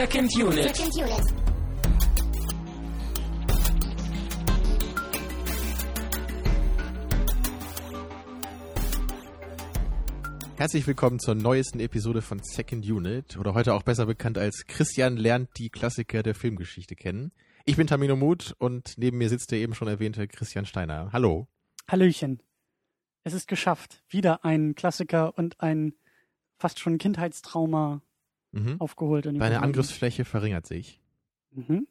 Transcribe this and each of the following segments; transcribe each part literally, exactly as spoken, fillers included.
Second Unit. Second Unit. Herzlich willkommen zur neuesten Episode von Second Unit, oder heute auch besser bekannt als Christian lernt die Klassiker der Filmgeschichte kennen. Ich bin Tamino Muth und neben mir sitzt der eben schon erwähnte Christian Steiner. Hallo. Hallöchen. Es ist geschafft. Wieder ein Klassiker und ein fast schon Kindheitstrauma mhm. aufgeholt. Und deine Angriffsfläche verringert sich. Mhm.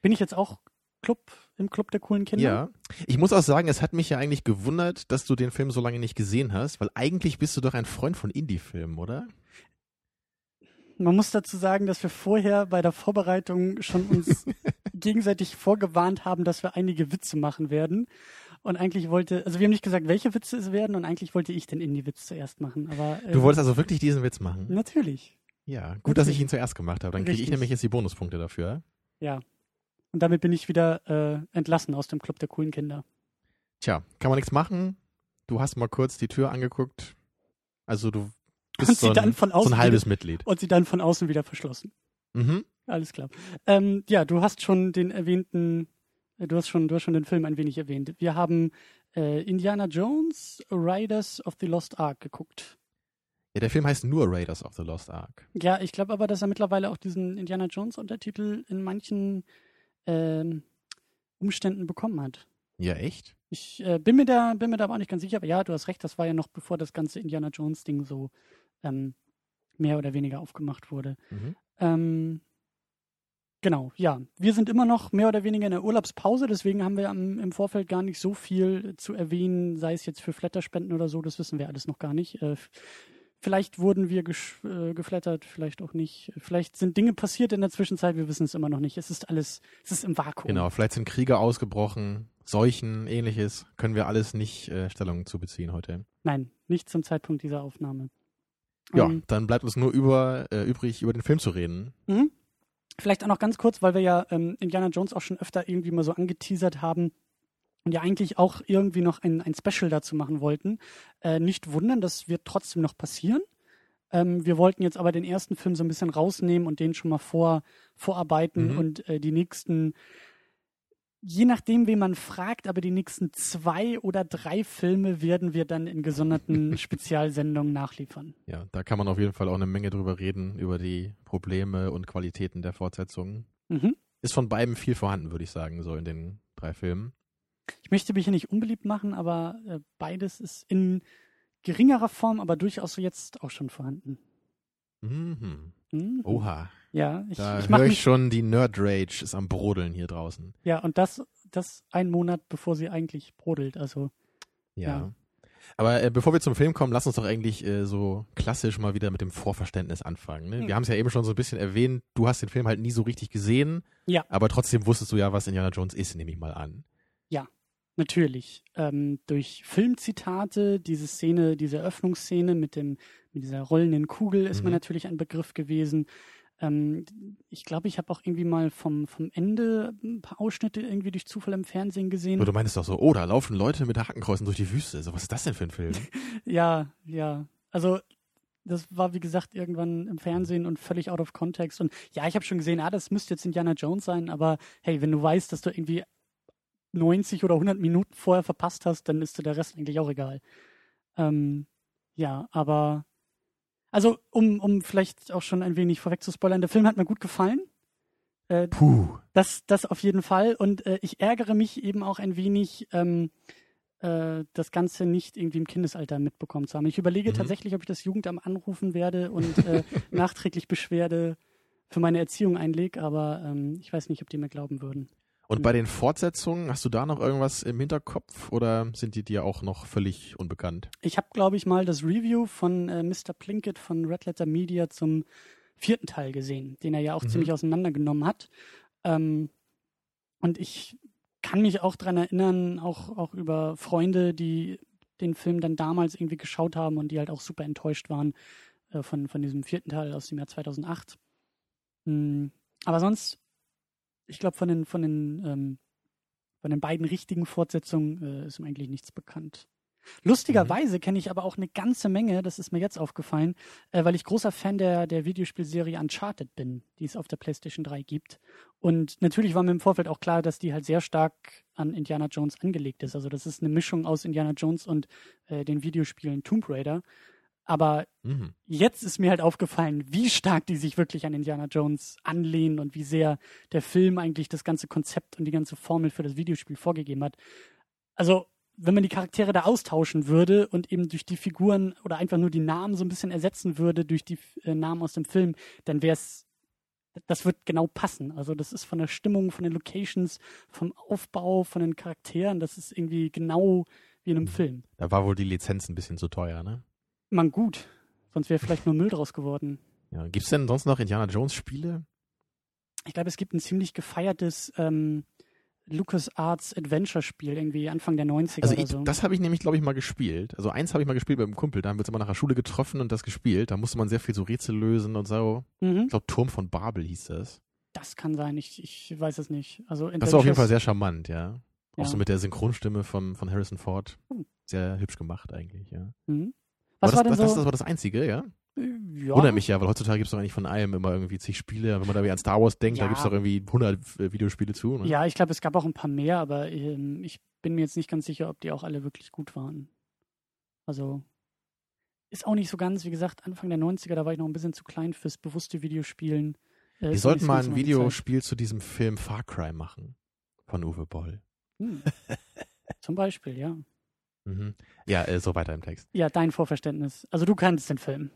Bin ich jetzt auch Club, im Club der coolen Kinder? Ja. Ich muss auch sagen, es hat mich ja eigentlich gewundert, dass du den Film so lange nicht gesehen hast, weil eigentlich bist du doch ein Freund von Indie-Filmen, oder? Man muss dazu sagen, dass wir vorher bei der Vorbereitung schon uns gegenseitig vorgewarnt haben, dass wir einige Witze machen werden. Und eigentlich wollte, also wir haben nicht gesagt, welche Witze es werden, und eigentlich wollte ich den Indie-Witz zuerst machen. Aber äh, du wolltest also wirklich diesen Witz machen? Natürlich. Ja, gut, natürlich. Dass ich ihn zuerst gemacht habe. Dann kriege ich nämlich jetzt die Bonuspunkte dafür. Ja, und damit bin ich wieder äh, entlassen aus dem Club der coolen Kinder. Tja, kann man nichts machen. Du hast mal kurz die Tür angeguckt. Also du bist und so, ein, dann von außen so ein halbes wieder, Mitglied. Und sie dann von außen wieder verschlossen. Mhm. Alles klar. Ähm, ja, du hast schon den erwähnten... Du hast schon, du hast schon den Film ein wenig erwähnt. Wir haben äh, Indiana Jones, Raiders of the Lost Ark geguckt. Ja, der Film heißt nur Raiders of the Lost Ark. Ja, ich glaube aber, dass er mittlerweile auch diesen Indiana Jones Untertitel in manchen äh, Umständen bekommen hat. Ja, echt? Ich äh, bin, mir da, bin mir da aber auch nicht ganz sicher. Aber ja, du hast recht, das war ja noch bevor das ganze Indiana Jones Ding so ähm, mehr oder weniger aufgemacht wurde. Mhm. Ähm... Genau, ja. Wir sind immer noch mehr oder weniger in der Urlaubspause, deswegen haben wir am, im Vorfeld gar nicht so viel zu erwähnen, sei es jetzt für Flatterspenden oder so, das wissen wir alles noch gar nicht. Äh, vielleicht wurden wir gesch- äh, geflattert, vielleicht auch nicht. Vielleicht sind Dinge passiert in der Zwischenzeit, wir wissen es immer noch nicht. Es ist alles, es ist im Vakuum. Genau, vielleicht sind Kriege ausgebrochen, Seuchen, ähnliches. Können wir alles nicht äh, Stellung zu beziehen heute? Nein, nicht zum Zeitpunkt dieser Aufnahme. Ja, um, dann bleibt uns nur über, äh, übrig, über den Film zu reden. Mhm. Vielleicht auch noch ganz kurz, weil wir ja ähm, Indiana Jones auch schon öfter irgendwie mal so angeteasert haben und ja eigentlich auch irgendwie noch ein, ein Special dazu machen wollten. Äh, nicht wundern, das wird trotzdem noch passieren. Ähm, wir wollten jetzt aber den ersten Film so ein bisschen rausnehmen und den schon mal vor, vorarbeiten mhm. und äh, die nächsten, je nachdem, wen man fragt, aber die nächsten zwei oder drei Filme werden wir dann in gesonderten Spezialsendungen nachliefern. Ja, da kann man auf jeden Fall auch eine Menge drüber reden, über die Probleme und Qualitäten der Fortsetzungen. Mhm. Ist von beiden viel vorhanden, würde ich sagen, so in den drei Filmen. Ich möchte mich hier nicht unbeliebt machen, aber äh, beides ist in geringerer Form, aber durchaus jetzt auch schon vorhanden. Mhm. Mhm. Oha. Ja, ich, da ich mach höre ich schon, die Nerd-Rage ist am Brodeln hier draußen. Ja, und das, das einen Monat, bevor sie eigentlich brodelt, also. Ja. ja. Aber äh, bevor wir zum Film kommen, lass uns doch eigentlich äh, so klassisch mal wieder mit dem Vorverständnis anfangen. Ne? Wir mhm. haben es ja eben schon so ein bisschen erwähnt, du hast den Film halt nie so richtig gesehen, ja. aber trotzdem wusstest du ja, was Indiana Jones ist, nehme ich mal an. Ja, natürlich. Ähm, durch Filmzitate, diese Szene, diese Eröffnungsszene mit dem, mit dieser rollenden Kugel ist mhm. mir natürlich ein Begriff gewesen. Ähm, ich glaube, ich habe auch irgendwie mal vom, vom Ende ein paar Ausschnitte irgendwie durch Zufall im Fernsehen gesehen. Aber du meinst doch so, oh, da laufen Leute mit Hakenkreuzen durch die Wüste. So, was ist das denn für ein Film? ja, ja. Also, das war, wie gesagt, irgendwann im Fernsehen und völlig out of context. Und ja, ich habe schon gesehen, ah, das müsste jetzt Indiana Jones sein. Aber hey, wenn du weißt, dass du irgendwie neunzig oder hundert Minuten vorher verpasst hast, dann ist dir der Rest eigentlich auch egal. Ähm, ja, aber... Also, um, um vielleicht auch schon ein wenig vorweg zu spoilern, der Film hat mir gut gefallen. Äh, Puh. Das, das auf jeden Fall. Und äh, ich ärgere mich eben auch ein wenig, ähm, äh, das Ganze nicht irgendwie im Kindesalter mitbekommen zu haben. Ich überlege mhm. tatsächlich, ob ich das Jugendamt anrufen werde und äh, nachträglich Beschwerde für meine Erziehung einlege. Aber ähm, ich weiß nicht, ob die mir glauben würden. Und bei den Fortsetzungen, hast du da noch irgendwas im Hinterkopf oder sind die dir auch noch völlig unbekannt? Ich habe, glaube ich, mal das Review von äh, Mister Plinkett von Red Letter Media zum vierten Teil gesehen, den er ja auch mhm. ziemlich auseinandergenommen hat. Ähm, und ich kann mich auch daran erinnern, auch, auch über Freunde, die den Film dann damals irgendwie geschaut haben und die halt auch super enttäuscht waren äh, von, von diesem vierten Teil aus dem Jahr zweitausendacht. Mhm. Aber sonst... Ich glaube, von den, von, den, ähm, von den beiden richtigen Fortsetzungen äh, ist mir eigentlich nichts bekannt. Lustigerweise kenne ich aber auch eine ganze Menge, das ist mir jetzt aufgefallen, äh, weil ich großer Fan der, der Videospielserie Uncharted bin, die es auf der PlayStation drei gibt. Und natürlich war mir im Vorfeld auch klar, dass die halt sehr stark an Indiana Jones angelegt ist. Also das ist eine Mischung aus Indiana Jones und äh, den Videospielen Tomb Raider. Aber mhm. jetzt ist mir halt aufgefallen, wie stark die sich wirklich an Indiana Jones anlehnen und wie sehr der Film eigentlich das ganze Konzept und die ganze Formel für das Videospiel vorgegeben hat. Also wenn man die Charaktere da austauschen würde und eben durch die Figuren oder einfach nur die Namen so ein bisschen ersetzen würde durch die äh, Namen aus dem Film, dann wäre es, das wird genau passen. Also das ist von der Stimmung, von den Locations, vom Aufbau, von den Charakteren, das ist irgendwie genau wie in einem Film. Da war wohl die Lizenz ein bisschen zu teuer, ne? Man gut, sonst wäre vielleicht nur Müll draus geworden. Ja, gibt es denn sonst noch Indiana Jones Spiele? Ich glaube, es gibt ein ziemlich gefeiertes ähm, Lucas Arts Adventure Spiel, irgendwie Anfang der neunziger also ich, oder so. Das habe ich nämlich, glaube ich, mal gespielt. Also eins habe ich mal gespielt bei einem Kumpel, da haben wir uns immer nach der Schule getroffen und das gespielt. Da musste man sehr viel so Rätsel lösen und so. Mhm. Ich glaube, Turm von Babel hieß das. Das kann sein, ich, ich weiß es nicht. Also das war auf jeden Fall sehr charmant, ja. Auch ja. so mit der Synchronstimme von, von Harrison Ford. Sehr hübsch gemacht eigentlich, ja. Mhm. Was das, war denn das, so? das, das war das Einzige, ja? Ja. Wundert mich ja, weil heutzutage gibt es doch eigentlich von allem immer irgendwie zig Spiele. Wenn man da wie an Star Wars denkt, ja. da gibt es doch irgendwie hundert Videospiele zu. Ne? Ja, ich glaube, es gab auch ein paar mehr, aber ähm, ich bin mir jetzt nicht ganz sicher, ob die auch alle wirklich gut waren. Also ist auch nicht so ganz, wie gesagt, Anfang der neunziger, da war ich noch ein bisschen zu klein fürs bewusste Videospielen. Äh, Wir sollten mal ein Videospiel Zeit. zu diesem Film Far Cry machen. Von Uwe Boll. Hm. Zum Beispiel, ja. Mhm. Ja, äh, so weiter im Text. Ja, dein Vorverständnis. Also du kanntest den Film.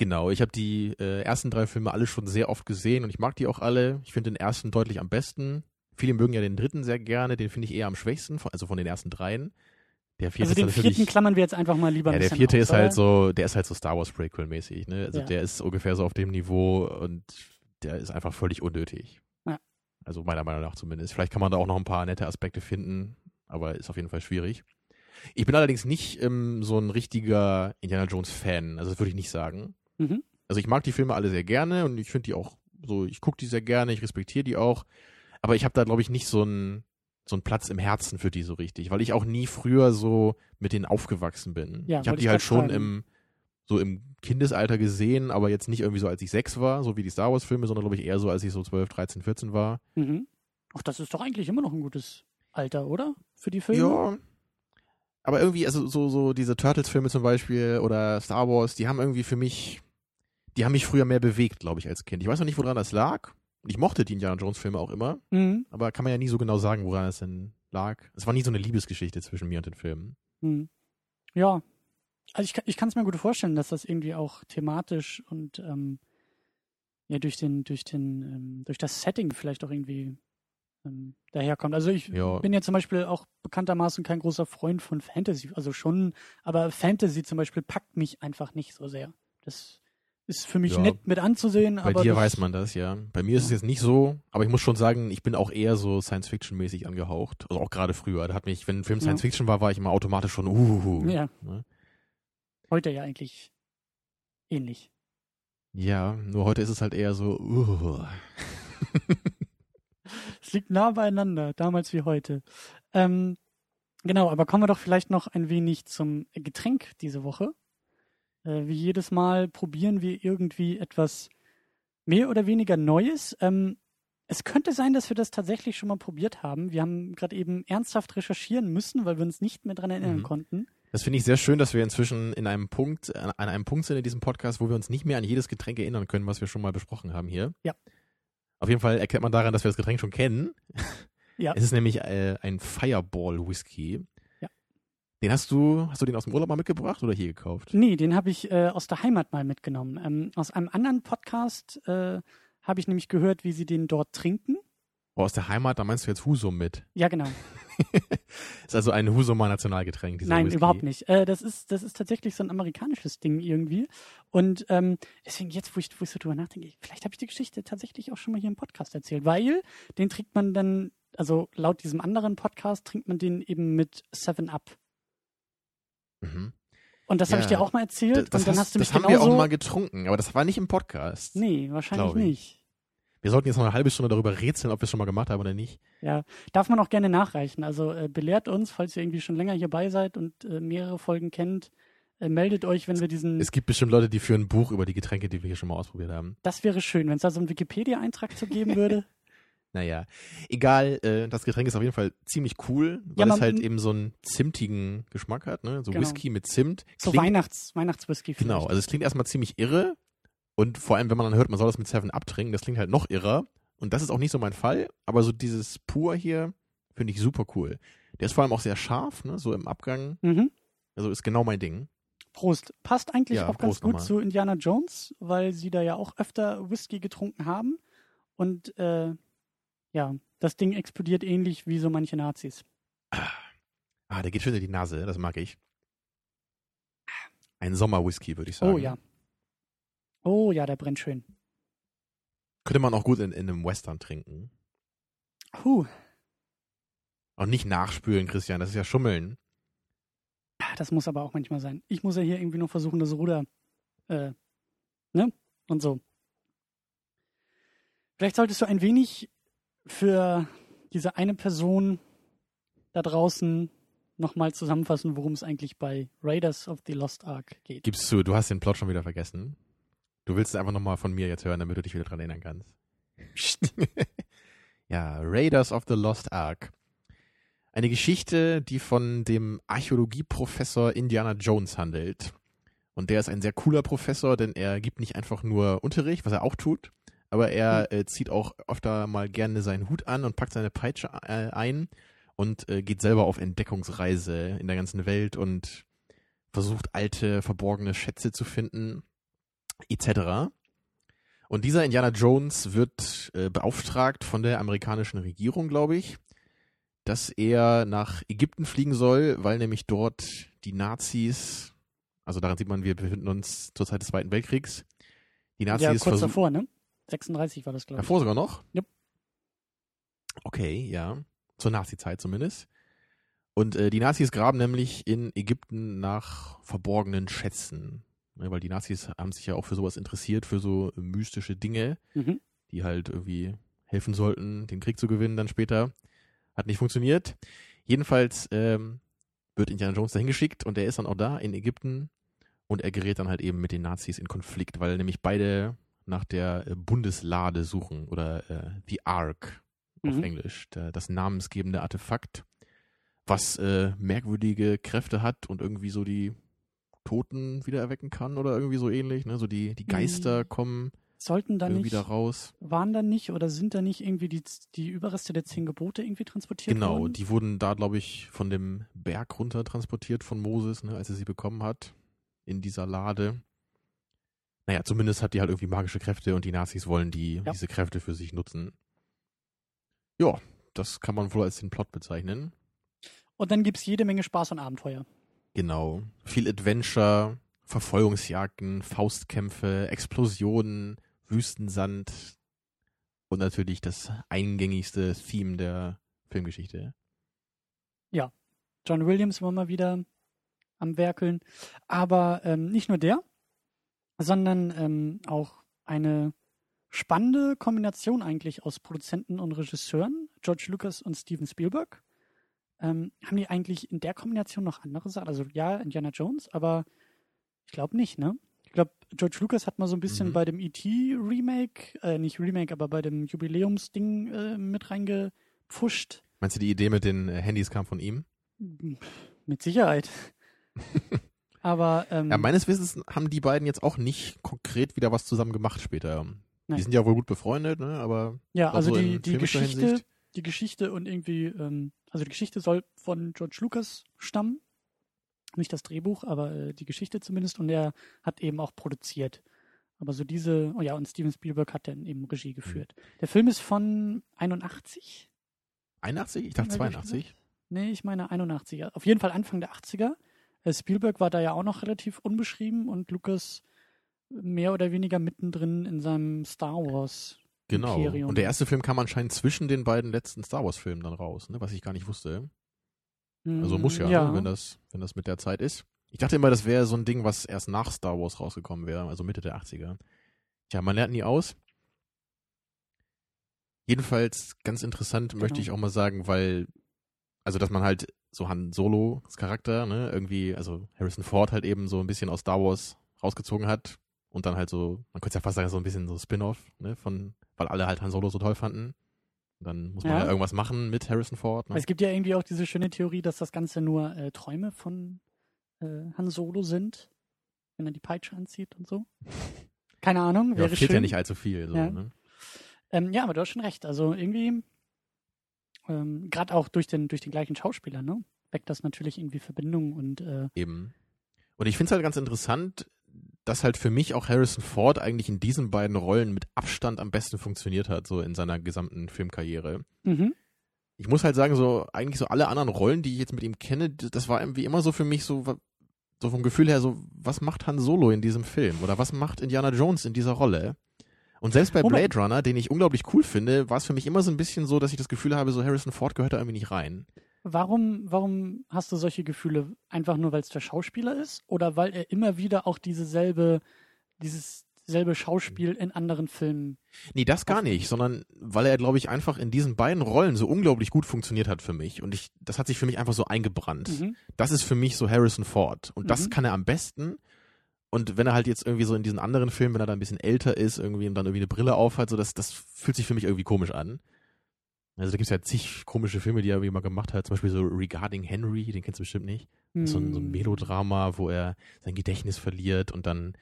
Genau, ich habe die äh, ersten drei Filme alle schon sehr oft gesehen und ich mag die auch alle. Ich finde den ersten deutlich am besten. Viele mögen ja den dritten sehr gerne, den finde ich eher am schwächsten, von, also von den ersten dreien. Der vierte also den ist halt vierten klammern wir jetzt einfach mal lieber ein ja, bisschen der vierte aus, ist oder? halt so, der ist halt so Star Wars Prequel-mäßig, ne? Also ja. der ist ungefähr so auf dem Niveau und der ist einfach völlig unnötig. Ja. Also meiner Meinung nach zumindest. Vielleicht kann man da auch noch ein paar nette Aspekte finden, aber ist auf jeden Fall schwierig. Ich bin allerdings nicht ähm, so ein richtiger Indiana Jones-Fan, also das würde ich nicht sagen. Mhm. Also ich mag die Filme alle sehr gerne und ich finde die auch so, ich gucke die sehr gerne, ich respektiere die auch, aber ich habe da glaube ich nicht so einen so einen Platz im Herzen für die so richtig, weil ich auch nie früher so mit denen aufgewachsen bin. Ja, ich habe die halt schon im, so im Kindesalter gesehen, aber jetzt nicht irgendwie so, als ich sechs war, so wie die Star Wars-Filme, sondern glaube ich eher so, als ich so zwölf, dreizehn, vierzehn war. Mhm. Ach, das ist doch eigentlich immer noch ein gutes Alter, oder? Für die Filme? Ja. Aber irgendwie, also so, so diese Turtles-Filme zum Beispiel oder Star Wars, die haben irgendwie für mich, die haben mich früher mehr bewegt, glaube ich, als Kind. Ich weiß noch nicht, woran das lag. Ich mochte die Indiana Jones-Filme auch immer, mhm. aber kann man ja nie so genau sagen, woran das denn lag. Es war nie so eine Liebesgeschichte zwischen mir und den Filmen. Mhm. Ja, also ich, ich kann es mir gut vorstellen, dass das irgendwie auch thematisch und ähm, ja durch den, durch den, ähm, durch das Setting vielleicht auch irgendwie daherkommt. Also ich ja. bin ja zum Beispiel auch bekanntermaßen kein großer Freund von Fantasy, also schon, aber Fantasy zum Beispiel packt mich einfach nicht so sehr. Das ist für mich ja. nett mit anzusehen. Bei aber dir weiß man das, ja. Bei mir ja. ist es jetzt nicht so, aber ich muss schon sagen, ich bin auch eher so Science-Fiction-mäßig angehaucht. Also auch gerade früher. Da hat mich, wenn ein Film Science-Fiction ja. war, war ich immer automatisch schon uhuhu. Ja. Ne? Heute ja eigentlich ähnlich. Ja, nur heute ist es halt eher so uhuhu. Es liegt nah beieinander, damals wie heute. Ähm, genau, aber kommen wir doch vielleicht noch ein wenig zum Getränk diese Woche. Äh, wie jedes Mal probieren wir irgendwie etwas mehr oder weniger Neues. Ähm, es könnte sein, dass wir das tatsächlich schon mal probiert haben. Wir haben gerade eben ernsthaft recherchieren müssen, weil wir uns nicht mehr dran erinnern mhm. konnten. Das finde ich sehr schön, dass wir inzwischen in einem Punkt, an einem Punkt sind in diesem Podcast, wo wir uns nicht mehr an jedes Getränk erinnern können, was wir schon mal besprochen haben hier. Ja. Auf jeden Fall erkennt man daran, dass wir das Getränk schon kennen. Ja. Es ist nämlich äh, ein Fireball Whisky. Ja. Den hast du, hast du den aus dem Urlaub mal mitgebracht oder hier gekauft? Nee, den habe ich äh, aus der Heimat mal mitgenommen. Ähm, aus einem anderen Podcast äh, habe ich nämlich gehört, wie sie den dort trinken. Oh, aus der Heimat, da meinst du jetzt Husum mit? Ja, genau. Ist also ein Husumer Nationalgetränk, dieser Nein, Whisky. Überhaupt nicht. Äh, das ist, das ist tatsächlich so ein amerikanisches Ding irgendwie. Und ähm, deswegen jetzt, wo ich, wo ich so drüber nachdenke, vielleicht habe ich die Geschichte tatsächlich auch schon mal hier im Podcast erzählt, weil den trinkt man dann, also laut diesem anderen Podcast trinkt man den eben mit Seven-Up. Mhm. Und das ja, habe ich dir auch mal erzählt das, das und dann hast, hast du mich das genauso... Das haben wir auch mal getrunken, aber das war nicht im Podcast. Nee, wahrscheinlich nicht. Wir sollten jetzt noch eine halbe Stunde darüber rätseln, ob wir es schon mal gemacht haben oder nicht. Ja, darf man auch gerne nachreichen. Also äh, belehrt uns, falls ihr irgendwie schon länger hierbei seid und äh, mehrere Folgen kennt. Äh, meldet euch, wenn wir diesen... Es gibt bestimmt Leute, die führen ein Buch über die Getränke, die wir hier schon mal ausprobiert haben. Das wäre schön, wenn es da so einen Wikipedia-Eintrag zu geben würde. Naja, egal, äh, das Getränk ist auf jeden Fall ziemlich cool, weil ja, man, es halt eben so einen zimtigen Geschmack hat, ne? So genau. Whisky mit Zimt. Klingt, so Weihnachts, Weihnachtswhisky vielleicht. Genau, also es klingt erstmal ziemlich irre und vor allem, wenn man dann hört, man soll das mit Seven-Up trinken, das klingt halt noch irrer und das ist auch nicht so mein Fall, aber so dieses Pur hier finde ich super cool. Der ist vor allem auch sehr scharf, ne? So im Abgang, mhm. Also ist genau mein Ding. Prost. Passt eigentlich ja, auch ganz Prost gut nochmal. Zu Indiana Jones, weil sie da ja auch öfter Whisky getrunken haben und äh, ja, das Ding explodiert ähnlich wie so manche Nazis. Ah, der geht schön in die Nase, das mag ich. Ein Sommerwhisky, würde ich sagen. Oh ja. Oh ja, der brennt schön. Könnte man auch gut in, in einem Western trinken. Huh. Und nicht nachspülen, Christian, das ist ja Schummeln. Das muss aber auch manchmal sein. Ich muss ja hier irgendwie noch versuchen, das Ruder, äh, ne? Und so. Vielleicht solltest du ein wenig für diese eine Person da draußen nochmal zusammenfassen, worum es eigentlich bei Raiders of the Lost Ark geht. Gibst du, du hast den Plot schon wieder vergessen. Du willst es einfach nochmal von mir jetzt hören, damit du dich wieder dran erinnern kannst. Ja, Raiders of the Lost Ark. Eine Geschichte, die von dem Archäologieprofessor Indiana Jones handelt. Und der ist ein sehr cooler Professor, denn er gibt nicht einfach nur Unterricht, was er auch tut, aber er äh, zieht auch öfter mal gerne seinen Hut an und packt seine Peitsche äh, ein und äh, geht selber auf Entdeckungsreise in der ganzen Welt und versucht alte, verborgene Schätze zu finden, et cetera. Und dieser Indiana Jones wird äh, beauftragt von der amerikanischen Regierung, glaube ich, dass er nach Ägypten fliegen soll, weil nämlich dort die Nazis, also daran sieht man, wir befinden uns zur Zeit des Zweiten Weltkriegs, die Nazis... Ja, kurz versuch- davor, ne? sechsunddreißig war das, glaube ich. Davor sogar noch? Ja. Okay, ja. Zur Nazi-Zeit zumindest. Und äh, die Nazis graben nämlich in Ägypten nach verborgenen Schätzen. Ne, weil die Nazis haben sich ja auch für sowas interessiert, für so mystische Dinge, mhm. die halt irgendwie helfen sollten, den Krieg zu gewinnen dann später. Hat nicht funktioniert. Jedenfalls ähm, wird Indiana Jones dahin geschickt und er ist dann auch da in Ägypten und er gerät dann halt eben mit den Nazis in Konflikt, weil nämlich beide nach der Bundeslade suchen oder äh, The Ark auf mhm. Englisch, der, das namensgebende Artefakt, was äh, merkwürdige Kräfte hat und irgendwie so die Toten wieder erwecken kann oder irgendwie so ähnlich, ne? So die, die Geister mhm. kommen. Sollten da nicht, da raus. Waren da nicht oder sind da nicht irgendwie die, die Überreste der zehn Gebote irgendwie transportiert genau, worden? Genau, die wurden da, glaube ich, von dem Berg runter transportiert von Moses, ne, als er sie bekommen hat, in dieser Lade. Naja, zumindest hat die halt irgendwie magische Kräfte und die Nazis wollen die ja. diese Kräfte für sich nutzen. Ja, das kann man wohl als den Plot bezeichnen. Und dann gibt's jede Menge Spaß und Abenteuer. Genau, viel Adventure, Verfolgungsjagden, Faustkämpfe, Explosionen, Wüstensand und natürlich das eingängigste Theme der Filmgeschichte. Ja, John Williams war mal wieder am Werkeln. Aber ähm, nicht nur der, sondern ähm, auch eine spannende Kombination eigentlich aus Produzenten und Regisseuren, George Lucas und Steven Spielberg. Ähm, haben die eigentlich in der Kombination noch andere Sachen? Also ja, Indiana Jones, aber ich glaube nicht, ne? Ich glaube, George Lucas hat mal so ein bisschen mhm. bei dem E T Remake, äh, nicht Remake, aber bei dem Jubiläumsding äh, mit reingepfuscht. Meinst du, die Idee mit den Handys kam von ihm? Mit Sicherheit. Aber ähm, ja, meines Wissens haben die beiden jetzt auch nicht konkret wieder was zusammen gemacht später. Nein. Die sind ja wohl gut befreundet, ne? Aber ja, also so die, die Geschichte, Hinsicht... die Geschichte und irgendwie, ähm, also die Geschichte soll von George Lucas stammen. Nicht das Drehbuch, aber äh, die Geschichte zumindest. Und er hat eben auch produziert. Aber so diese, oh ja, und Steven Spielberg hat dann eben Regie geführt. Mhm. Der Film ist von einundachtzig? einundachtzig? Ich dachte zweiundachtzig. Nee, ich meine einundachtzig. Auf jeden Fall Anfang der achtziger. Äh, Spielberg war da ja auch noch relativ unbeschrieben und Lucas mehr oder weniger mittendrin in seinem Star Wars Imperium. Genau. Und der erste Film kam anscheinend zwischen den beiden letzten Star Wars Filmen dann raus, ne? Was ich gar nicht wusste. Also muss ja, ja. Ne, wenn das, wenn das mit der Zeit ist. Ich dachte immer, das wäre so ein Ding, was erst nach Star Wars rausgekommen wäre, also Mitte der achtziger. Tja, man lernt nie aus. Jedenfalls ganz interessant, genau. Möchte ich auch mal sagen, weil, also dass man halt so Han Solo, das Charakter, ne, irgendwie, also Harrison Ford halt eben so ein bisschen aus Star Wars rausgezogen hat und dann halt so, man könnte ja fast sagen, so ein bisschen so Spin-off, ne, von, weil alle halt Han Solo so toll fanden. Dann muss man ja, ja irgendwas machen mit Harrison Ford. Ne? Es gibt ja irgendwie auch diese schöne Theorie, dass das Ganze nur äh, Träume von äh, Han Solo sind, wenn er die Peitsche anzieht und so. Keine Ahnung, wäre ja, fehlt schön. Ja nicht allzu viel. So, ja. Ne? Ähm, ja, aber du hast schon recht. Also irgendwie, ähm, gerade auch durch den, durch den gleichen Schauspieler, ne, weckt das natürlich irgendwie Verbindungen und äh, eben. Und ich finde es halt ganz interessant, dass halt für mich auch Harrison Ford eigentlich in diesen beiden Rollen mit Abstand am besten funktioniert hat, so in seiner gesamten Filmkarriere. Mhm. Ich muss halt sagen, so eigentlich so alle anderen Rollen, die ich jetzt mit ihm kenne, das war irgendwie immer so für mich so, so vom Gefühl her so, was macht Han Solo in diesem Film? Oder was macht Indiana Jones in dieser Rolle? Und selbst bei Blade Runner, den ich unglaublich cool finde, war es für mich immer so ein bisschen so, dass ich das Gefühl habe, so Harrison Ford gehört da irgendwie nicht rein. Warum, warum hast du solche Gefühle? Einfach nur, weil es der Schauspieler ist? Oder weil er immer wieder auch diese selbe, dieses selbe Schauspiel in anderen Filmen... Nee, das gar nicht, sondern weil er, glaube ich, einfach in diesen beiden Rollen so unglaublich gut funktioniert hat für mich. Und ich, das hat sich für mich einfach so eingebrannt. Mhm. Das ist für mich so Harrison Ford. Und das mhm. kann er am besten. Und wenn er halt jetzt irgendwie so in diesen anderen Filmen, wenn er da ein bisschen älter ist, irgendwie und dann irgendwie eine Brille aufhat, so das, das fühlt sich für mich irgendwie komisch an. Also da gibt es ja zig komische Filme, die er irgendwie mal gemacht hat. Zum Beispiel so Regarding Henry, den kennst du bestimmt nicht. Mm. So, ein, so ein Melodrama, wo er sein Gedächtnis verliert und dann,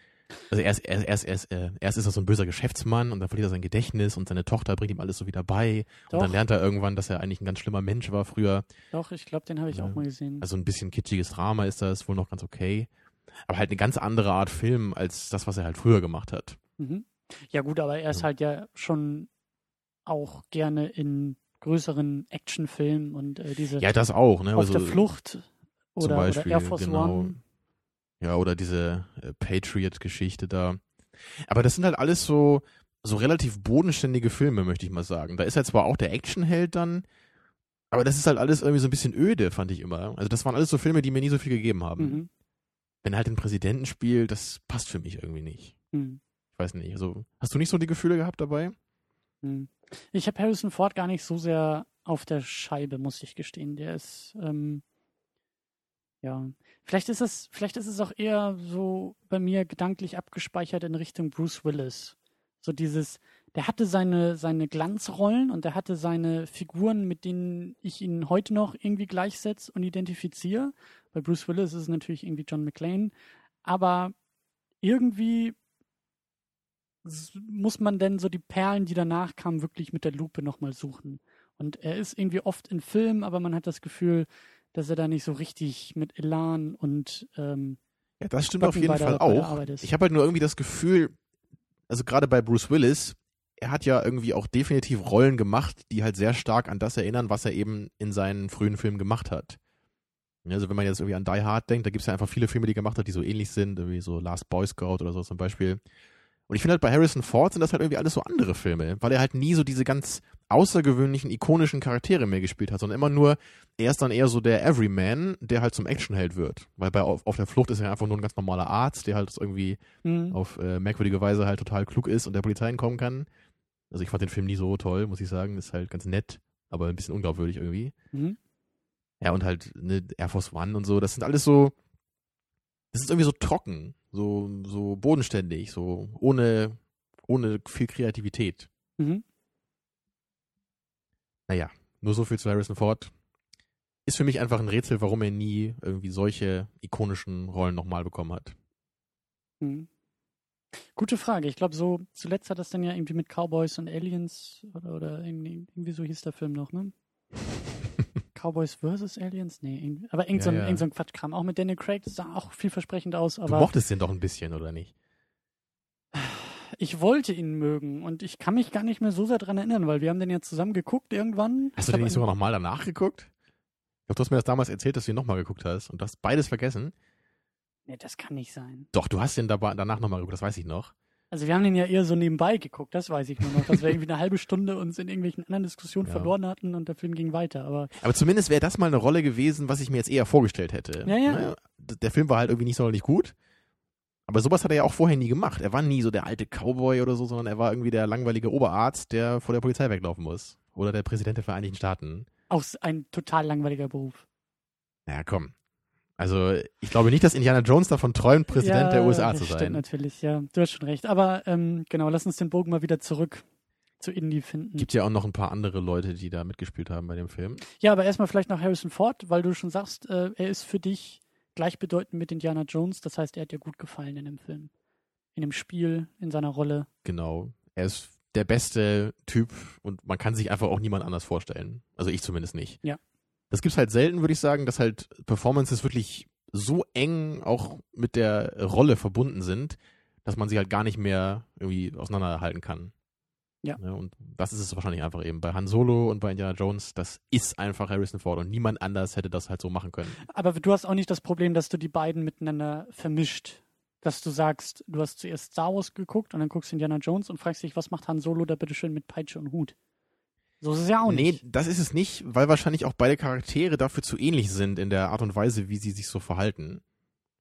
also erst, erst, erst, erst, erst ist er so ein böser Geschäftsmann und dann verliert er sein Gedächtnis und seine Tochter bringt ihm alles so wieder bei. Doch. Und dann lernt er irgendwann, dass er eigentlich ein ganz schlimmer Mensch war früher. Doch, ich glaube, den habe ich ja auch mal gesehen. Also ein bisschen kitschiges Drama ist das, wohl noch ganz okay. Aber halt eine ganz andere Art Film als das, was er halt früher gemacht hat. Mhm. Ja gut, aber er ist ja. halt ja schon auch gerne in größeren Actionfilmen und äh, diese ja, das auch, ne? Auf also, der Flucht oder, Beispiel, oder Air Force genau. One. Ja, oder diese äh, Patriot-Geschichte da. Aber das sind halt alles so, so relativ bodenständige Filme, möchte ich mal sagen. Da ist halt zwar auch der Actionheld dann, aber das ist halt alles irgendwie so ein bisschen öde, fand ich immer. Also das waren alles so Filme, die mir nie so viel gegeben haben. Mhm. Wenn er halt den Präsidenten spielt, das passt für mich irgendwie nicht. Mhm. Ich weiß nicht, also hast du nicht so die Gefühle gehabt dabei? Mhm. Ich habe Harrison Ford gar nicht so sehr auf der Scheibe, muss ich gestehen. Der ist, ähm, ja, vielleicht ist es, vielleicht ist es auch eher so bei mir gedanklich abgespeichert in Richtung Bruce Willis. So dieses, der hatte seine, seine Glanzrollen und der hatte seine Figuren, mit denen ich ihn heute noch irgendwie gleichsetze und identifiziere. Bei Bruce Willis ist es natürlich irgendwie John McClane. Aber irgendwie muss man denn so die Perlen, die danach kamen, wirklich mit der Lupe nochmal suchen. Und er ist irgendwie oft in Filmen, aber man hat das Gefühl, dass er da nicht so richtig mit Elan und ähm, ja, das stimmt auf jeden Fall auch. Ich habe halt nur irgendwie das Gefühl, also gerade bei Bruce Willis, er hat ja irgendwie auch definitiv Rollen gemacht, die halt sehr stark an das erinnern, was er eben in seinen frühen Filmen gemacht hat. Also wenn man jetzt irgendwie an Die Hard denkt, da gibt es ja einfach viele Filme, die er gemacht hat, die so ähnlich sind, irgendwie so Last Boy Scout oder so zum Beispiel. Und ich finde halt, bei Harrison Ford sind das halt irgendwie alles so andere Filme, weil er halt nie so diese ganz außergewöhnlichen, ikonischen Charaktere mehr gespielt hat, sondern immer nur, er ist dann eher so der Everyman, der halt zum Actionheld wird. Weil bei auf, auf der Flucht ist er einfach nur ein ganz normaler Arzt, der halt irgendwie mhm. auf äh, merkwürdige Weise halt total klug ist und der Polizei entkommen kann. Also ich fand den Film nie so toll, muss ich sagen. Ist halt ganz nett, aber ein bisschen unglaubwürdig irgendwie. Mhm. Ja, und halt ne, Air Force One und so, das sind alles so, das ist irgendwie so trocken. So, so bodenständig, so ohne, ohne viel Kreativität. Mhm. Naja, nur so viel zu Harrison Ford. Ist für mich einfach ein Rätsel, warum er nie irgendwie solche ikonischen Rollen nochmal bekommen hat. Mhm. Gute Frage. Ich glaube, so zuletzt hat das dann ja irgendwie mit Cowboys und Aliens oder, oder irgendwie, irgendwie so hieß der Film noch, ne? Cowboys versus Aliens? Nee, aber irgend so ein, ja, ja. irgend so ein Quatschkram. Auch mit Daniel Craig, das sah auch vielversprechend aus. Aber du mochtest den doch ein bisschen, oder nicht? Ich wollte ihn mögen und ich kann mich gar nicht mehr so sehr dran erinnern, weil wir haben den ja zusammen geguckt irgendwann. Hast ich du den nicht sogar nochmal danach geguckt? Ich glaube, du hast mir das damals erzählt, dass du ihn nochmal geguckt hast und du hast beides vergessen. Nee, das kann nicht sein. Doch, du hast den dabei, danach nochmal geguckt, das weiß ich noch. Also wir haben den ja eher so nebenbei geguckt, das weiß ich nur noch, dass wir irgendwie eine halbe Stunde uns in irgendwelchen anderen Diskussionen ja. verloren hatten und der Film ging weiter. Aber, aber zumindest wäre das mal eine Rolle gewesen, was ich mir jetzt eher vorgestellt hätte. Ja, ja. Der Film war halt irgendwie nicht sonderlich gut, Aber sowas hat er ja auch vorher nie gemacht. Er war nie so der alte Cowboy oder so, sondern er war irgendwie der langweilige Oberarzt, der vor der Polizei weglaufen muss. Oder der Präsident der Vereinigten Staaten. Auch ein total langweiliger Beruf. Naja, komm. Also ich glaube nicht, dass Indiana Jones davon träumt, Präsident ja, der U S A zu sein. Stimmt natürlich, ja. Du hast schon recht. Aber ähm, genau, lass uns den Bogen mal wieder zurück zu Indy finden. Gibt ja auch noch ein paar andere Leute, die da mitgespielt haben bei dem Film. Ja, aber erstmal vielleicht nach Harrison Ford, weil du schon sagst, äh, er ist für dich gleichbedeutend mit Indiana Jones. Das heißt, er hat dir gut gefallen in dem Film, in dem Spiel, in seiner Rolle. Genau. Er ist der beste Typ und man kann sich einfach auch niemand anders vorstellen. Also ich zumindest nicht. Ja. Das gibt's halt selten, würde ich sagen, dass halt Performances wirklich so eng auch mit der Rolle verbunden sind, dass man sie halt gar nicht mehr irgendwie auseinanderhalten kann. Ja. Ja, und das ist es wahrscheinlich einfach eben bei Han Solo und bei Indiana Jones, das ist einfach Harrison Ford und niemand anders hätte das halt so machen können. Aber du hast auch nicht das Problem, dass du die beiden miteinander vermischt, dass du sagst, du hast zuerst Star Wars geguckt und dann guckst du Indiana Jones und fragst dich, was macht Han Solo da bitteschön mit Peitsche und Hut? So ist es ja auch nicht. Nee, das ist es nicht, weil wahrscheinlich auch beide Charaktere dafür zu ähnlich sind in der Art und Weise, wie sie sich so verhalten.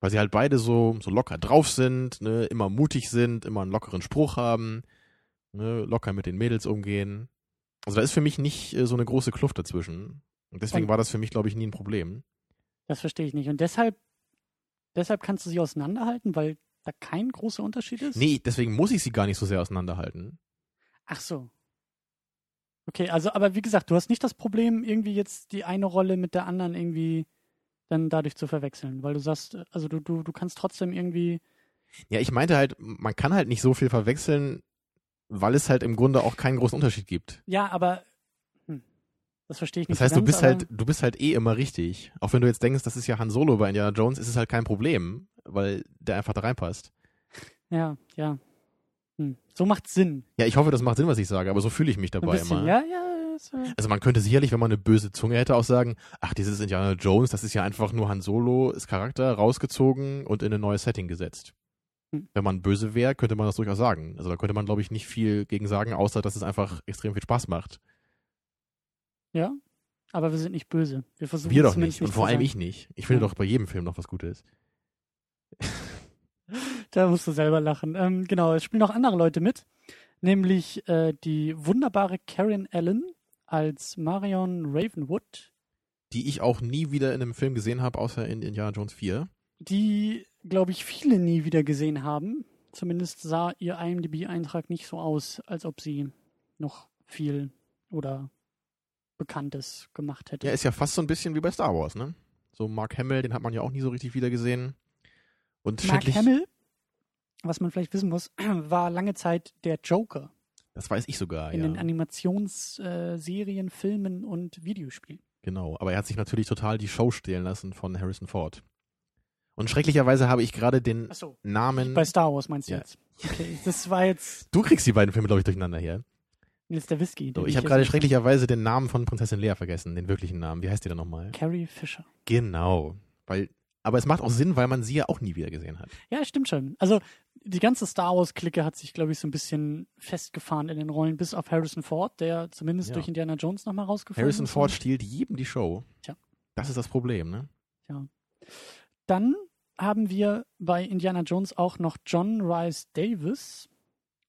Weil sie halt beide so, so locker drauf sind, ne, immer mutig sind, immer einen lockeren Spruch haben, ne, locker mit den Mädels umgehen. Also da ist für mich nicht äh, so eine große Kluft dazwischen. Und deswegen und war das für mich, glaube ich, nie ein Problem. Das verstehe ich nicht. Und deshalb, deshalb kannst du sie auseinanderhalten, weil da kein großer Unterschied ist? Nee, deswegen muss ich sie gar nicht so sehr auseinanderhalten. Ach so. Okay, also, aber wie gesagt, du hast nicht das Problem, irgendwie jetzt die eine Rolle mit der anderen irgendwie dann dadurch zu verwechseln, weil du sagst, also du, du, du kannst trotzdem irgendwie... Ja, ich meinte halt, man kann halt nicht so viel verwechseln, weil es halt im Grunde auch keinen großen Unterschied gibt. Ja, aber hm, das verstehe ich nicht. Das heißt, so ganz, du bist halt, du bist halt eh immer richtig. Auch wenn du jetzt denkst, das ist ja Han Solo bei Indiana Jones, ist es halt kein Problem, weil der einfach da reinpasst. Ja, ja. Hm. So macht Sinn. Ja, ich hoffe, das macht Sinn, was ich sage, aber so fühle ich mich dabei ein bisschen, immer. Ja, ja. So. Also man könnte sicherlich, wenn man eine böse Zunge hätte, auch sagen, ach, dieses Indiana Jones, das ist ja einfach nur Han Solo, ist Charakter, rausgezogen und in ein neues Setting gesetzt. Hm. Wenn man böse wäre, könnte man das durchaus sagen. Also da könnte man, glaube ich, nicht viel gegen sagen, außer dass es einfach extrem viel Spaß macht. Ja, aber wir sind nicht böse. Wir versuchen wir doch nicht und vor allem ich nicht. Ich finde ja. doch bei jedem Film noch was Gutes. Da musst du selber lachen. Ähm, genau, es spielen noch andere Leute mit, nämlich äh, die wunderbare Karen Allen als Marion Ravenwood. Die ich auch nie wieder in einem Film gesehen habe, außer in Indiana Jones vier. Die, glaube ich, viele nie wieder gesehen haben. Zumindest sah ihr I M D B-Eintrag nicht so aus, als ob sie noch viel oder Bekanntes gemacht hätte. Ja, ist ja fast so ein bisschen wie bei Star Wars, ne? So Mark Hamill, den hat man ja auch nie so richtig wieder gesehen. Und Mark Hamill, was man vielleicht wissen muss, war lange Zeit der Joker. Das weiß ich sogar, in ja. In den Animationsserien, äh, Filmen und Videospielen. Genau, aber er hat sich natürlich total die Show stehlen lassen von Harrison Ford. Und schrecklicherweise habe ich gerade den Ach so, Namen... Bei Star Wars meinst du ja. jetzt? Okay, das war jetzt... Du kriegst die beiden Filme, glaube ich, durcheinander hier. Das ist der Whisky. So, ich habe gerade schrecklicherweise den Namen von Prinzessin Leia vergessen, den wirklichen Namen. Wie heißt die denn nochmal? Carrie Fisher. Genau, weil... Aber es macht auch Sinn, weil man sie ja auch nie wieder gesehen hat. Ja, stimmt schon. Also die ganze Star Wars-Clique hat sich, glaube ich, so ein bisschen festgefahren in den Rollen, bis auf Harrison Ford, der zumindest ja. durch Indiana Jones nochmal rausgefunden hat. Harrison Ford stiehlt jedem die Show. Tja. Das ist das Problem, ne? Ja. Dann haben wir bei Indiana Jones auch noch John Rhys Davies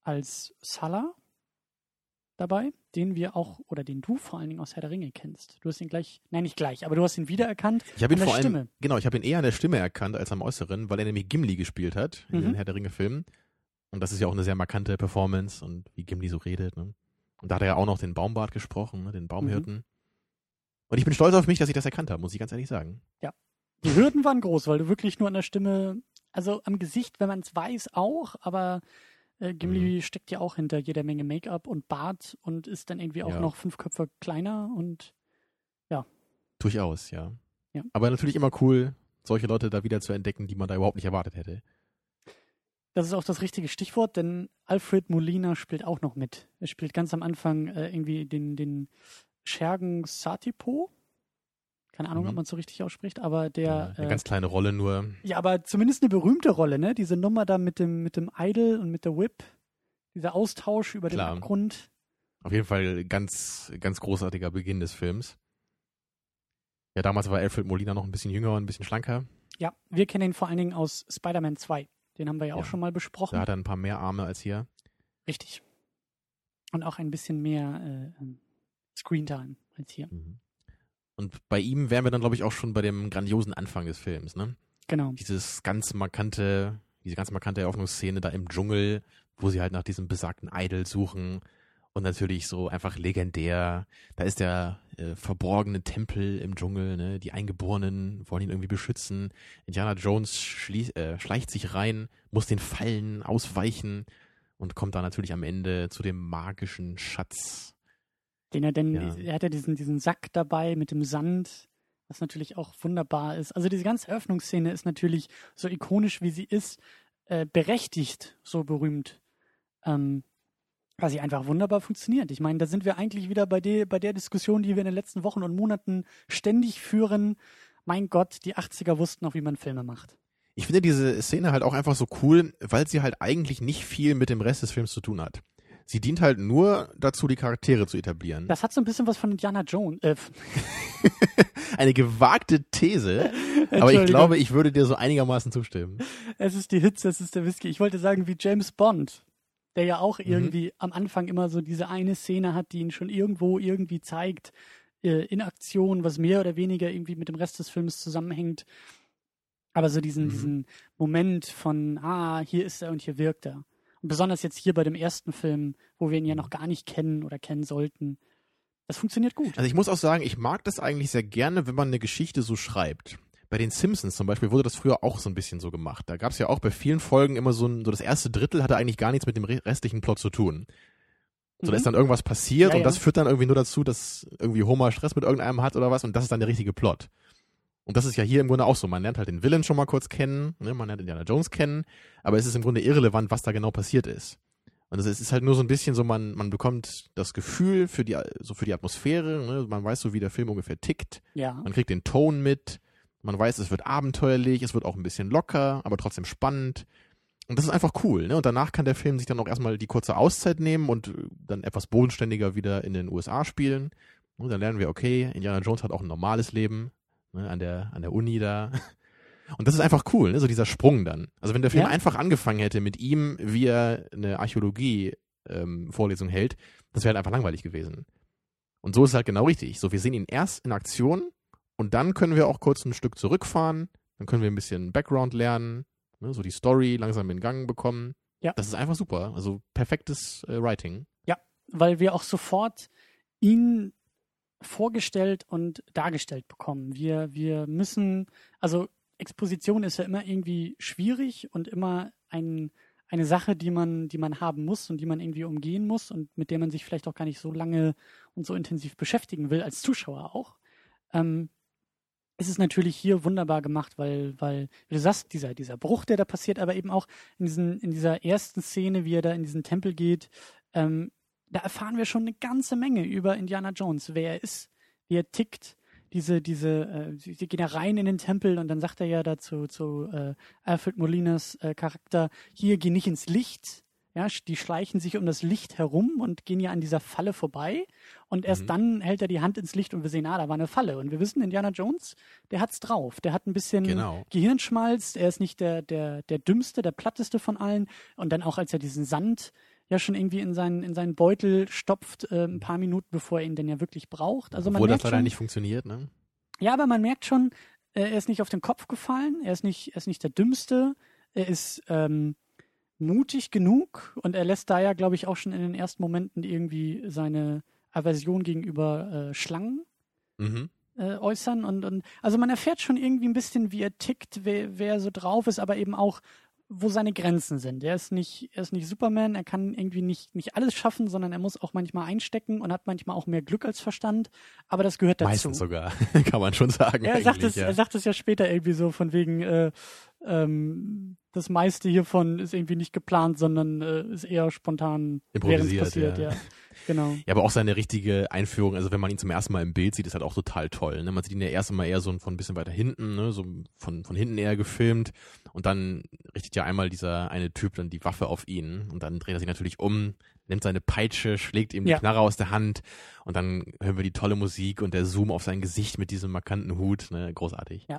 als Salah dabei, den wir auch, oder den du vor allen Dingen aus Herr der Ringe kennst. Du hast ihn gleich, nein, nicht gleich, aber du hast ihn wiedererkannt ich hab ihn an der vor allem, Stimme. Genau, ich habe ihn eher an der Stimme erkannt als am Äußeren, weil er nämlich Gimli gespielt hat in mhm. den Herr der Ringe-Filmen. Und das ist ja auch eine sehr markante Performance und wie Gimli so redet. Ne? Und da hat er ja auch noch den Baumbart gesprochen, ne? Den Baumhirten. Mhm. Und ich bin stolz auf mich, dass ich das erkannt habe, muss ich ganz ehrlich sagen. Ja, die Hürden waren groß, weil du wirklich nur an der Stimme, also am Gesicht, wenn man es weiß, auch, aber... Äh, Gimli mhm. steckt ja auch hinter jeder Menge Make-up und Bart und ist dann irgendwie auch ja. noch fünf Köpfe kleiner und ja. Durchaus, ja. ja. Aber natürlich immer cool, solche Leute da wieder zu entdecken, die man da überhaupt nicht erwartet hätte. Das ist auch das richtige Stichwort, denn Alfred Molina spielt auch noch mit. Er spielt ganz am Anfang äh, irgendwie den, den Schergen Satipo. Keine Ahnung, mhm. ob man es so richtig ausspricht, aber der... Ja, eine äh, ganz kleine Rolle nur. Ja, aber zumindest eine berühmte Rolle, ne? Diese Nummer da mit dem, mit dem Idol und mit der Whip. Dieser Austausch über Klar. den Abgrund. Auf jeden Fall ganz, ganz großartiger Beginn des Films. Ja, damals war Alfred Molina noch ein bisschen jünger und ein bisschen schlanker. Ja, wir kennen ihn vor allen Dingen aus Spider-Man zwei. Den haben wir ja, ja auch schon mal besprochen. Da hat er ein paar mehr Arme als hier. Richtig. Und auch ein bisschen mehr äh, Screentime als hier. Mhm. Und bei ihm wären wir dann, glaube ich, auch schon bei dem grandiosen Anfang des Films, ne? Genau. Dieses ganz markante, diese ganz markante Eröffnungsszene da im Dschungel, wo sie halt nach diesem besagten Idol suchen. Und natürlich so einfach legendär. Da ist der äh, verborgene Tempel im Dschungel, ne? Die Eingeborenen wollen ihn irgendwie beschützen. Indiana Jones schlie- äh, schleicht sich rein, muss den Fallen ausweichen und kommt dann natürlich am Ende zu dem magischen Schatz. Den er denn, ja. er hat ja diesen, diesen Sack dabei mit dem Sand, was natürlich auch wunderbar ist. Also diese ganze Eröffnungsszene ist natürlich, so ikonisch wie sie ist, äh, berechtigt so berühmt, ähm, weil sie einfach wunderbar funktioniert. Ich meine, da sind wir eigentlich wieder bei der, bei der Diskussion, die wir in den letzten Wochen und Monaten ständig führen. Mein Gott, die achtziger wussten noch, wie man Filme macht. Ich finde diese Szene halt auch einfach so cool, weil sie halt eigentlich nicht viel mit dem Rest des Films zu tun hat. Sie dient halt nur dazu, die Charaktere zu etablieren. Das hat so ein bisschen was von Indiana Jones. Äh. Eine gewagte These, aber ich glaube, ich würde dir so einigermaßen zustimmen. Es ist die Hitze, es ist der Whisky. Ich wollte sagen, wie James Bond, der ja auch irgendwie mhm. am Anfang immer so diese eine Szene hat, die ihn schon irgendwo irgendwie zeigt, äh, in Aktion, was mehr oder weniger irgendwie mit dem Rest des Films zusammenhängt. Aber so diesen, mhm. diesen Moment von, ah, hier ist er und hier wirkt er. Besonders jetzt hier bei dem ersten Film, wo wir ihn ja noch gar nicht kennen oder kennen sollten. Das funktioniert gut. Also ich muss auch sagen, ich mag das eigentlich sehr gerne, wenn man eine Geschichte so schreibt. Bei den Simpsons zum Beispiel wurde das früher auch so ein bisschen so gemacht. Da gab es ja auch bei vielen Folgen immer so ein, so das erste Drittel hatte eigentlich gar nichts mit dem restlichen Plot zu tun. So, mhm. da ist dann irgendwas passiert ja, und ja. das führt dann irgendwie nur dazu, dass irgendwie Homer Stress mit irgendeinem hat oder was und das ist dann der richtige Plot. Und das ist ja hier im Grunde auch so. Man lernt halt den Villain schon mal kurz kennen, ne? Man lernt Indiana Jones kennen, aber es ist im Grunde irrelevant, was da genau passiert ist. Und es ist halt nur so ein bisschen so, man, man bekommt das Gefühl für die, so für die Atmosphäre, ne? Man weiß so, wie der Film ungefähr tickt. Ja. Man kriegt den Ton mit, man weiß, es wird abenteuerlich, es wird auch ein bisschen locker, aber trotzdem spannend. Und das ist einfach cool, ne? Und danach kann der Film sich dann auch erstmal die kurze Auszeit nehmen und dann etwas bodenständiger wieder in den U S A spielen. Und dann lernen wir, okay, Indiana Jones hat auch ein normales Leben. An der, an der Uni da. Und das ist einfach cool, ne? So dieser Sprung dann. Also wenn der Film ja. einfach angefangen hätte mit ihm, wie er eine Archäologie-Vorlesung ähm, hält, das wäre halt einfach langweilig gewesen. Und so ist es halt genau richtig. So, wir sehen ihn erst in Aktion und dann können wir auch kurz ein Stück zurückfahren, dann können wir ein bisschen Background lernen, ne? So die Story langsam in Gang bekommen. Ja. Das ist einfach super. Also perfektes äh, Writing. Ja, weil wir auch sofort ihn vorgestellt und dargestellt bekommen. Wir, wir müssen, also Exposition ist ja immer irgendwie schwierig und immer ein, eine Sache, die man, die man haben muss und die man irgendwie umgehen muss und mit der man sich vielleicht auch gar nicht so lange und so intensiv beschäftigen will, als Zuschauer auch. Ähm, es ist natürlich hier wunderbar gemacht, weil, weil, wie du sagst, dieser, dieser Bruch, der da passiert, aber eben auch in diesen, in dieser ersten Szene, wie er da in diesen Tempel geht, ähm, da erfahren wir schon eine ganze Menge über Indiana Jones, wer er ist, wie er tickt. Diese, diese, äh, sie gehen da rein in den Tempel und dann sagt er ja dazu zu äh, Alfred Molinas äh, Charakter, hier, geh nicht ins Licht. Ja, die schleichen sich um das Licht herum und gehen ja an dieser Falle vorbei. Und erst mhm. dann hält er die Hand ins Licht und wir sehen, ah, da war eine Falle. Und wir wissen, Indiana Jones, der hat's drauf. Der hat ein bisschen genau. Gehirnschmalz. Er ist nicht der, der, der dümmste, der platteste von allen. Und dann auch, als er diesen Sand ja schon irgendwie in seinen, in seinen Beutel stopft, äh, ein paar Minuten, bevor er ihn denn ja wirklich braucht. Also man Obwohl merkt das leider schon, nicht funktioniert, ne? Ja, aber man merkt schon, äh, er ist nicht auf den Kopf gefallen, er ist nicht, er ist nicht der Dümmste, er ist ähm, mutig genug und er lässt da ja, glaube ich, auch schon in den ersten Momenten irgendwie seine Aversion gegenüber äh, Schlangen mhm. äh, äußern. Und, und also man erfährt schon irgendwie ein bisschen, wie er tickt, wer, wer so drauf ist, aber eben auch, wo seine Grenzen sind. Er ist nicht, er ist nicht Superman, er kann irgendwie nicht, nicht alles schaffen, sondern er muss auch manchmal einstecken und hat manchmal auch mehr Glück als Verstand, aber das gehört dazu. Meistens sogar, kann man schon sagen. Er sagt es, ja. er sagt es ja später irgendwie so von wegen, äh, ähm, das meiste hiervon ist irgendwie nicht geplant, sondern äh, ist eher spontan improvisiert, passiert. Ja. Ja, genau. Ja, aber auch seine richtige Einführung, also wenn man ihn zum ersten Mal im Bild sieht, ist halt auch total toll. Ne? Man sieht ihn ja erst mal eher so von ein bisschen weiter hinten, ne? So von, von hinten eher gefilmt und dann richtet ja einmal dieser eine Typ dann die Waffe auf ihn und dann dreht er sich natürlich um, nimmt seine Peitsche, schlägt ihm die ja. Knarre aus der Hand und dann hören wir die tolle Musik und der Zoom auf sein Gesicht mit diesem markanten Hut, ne? Großartig. Ja,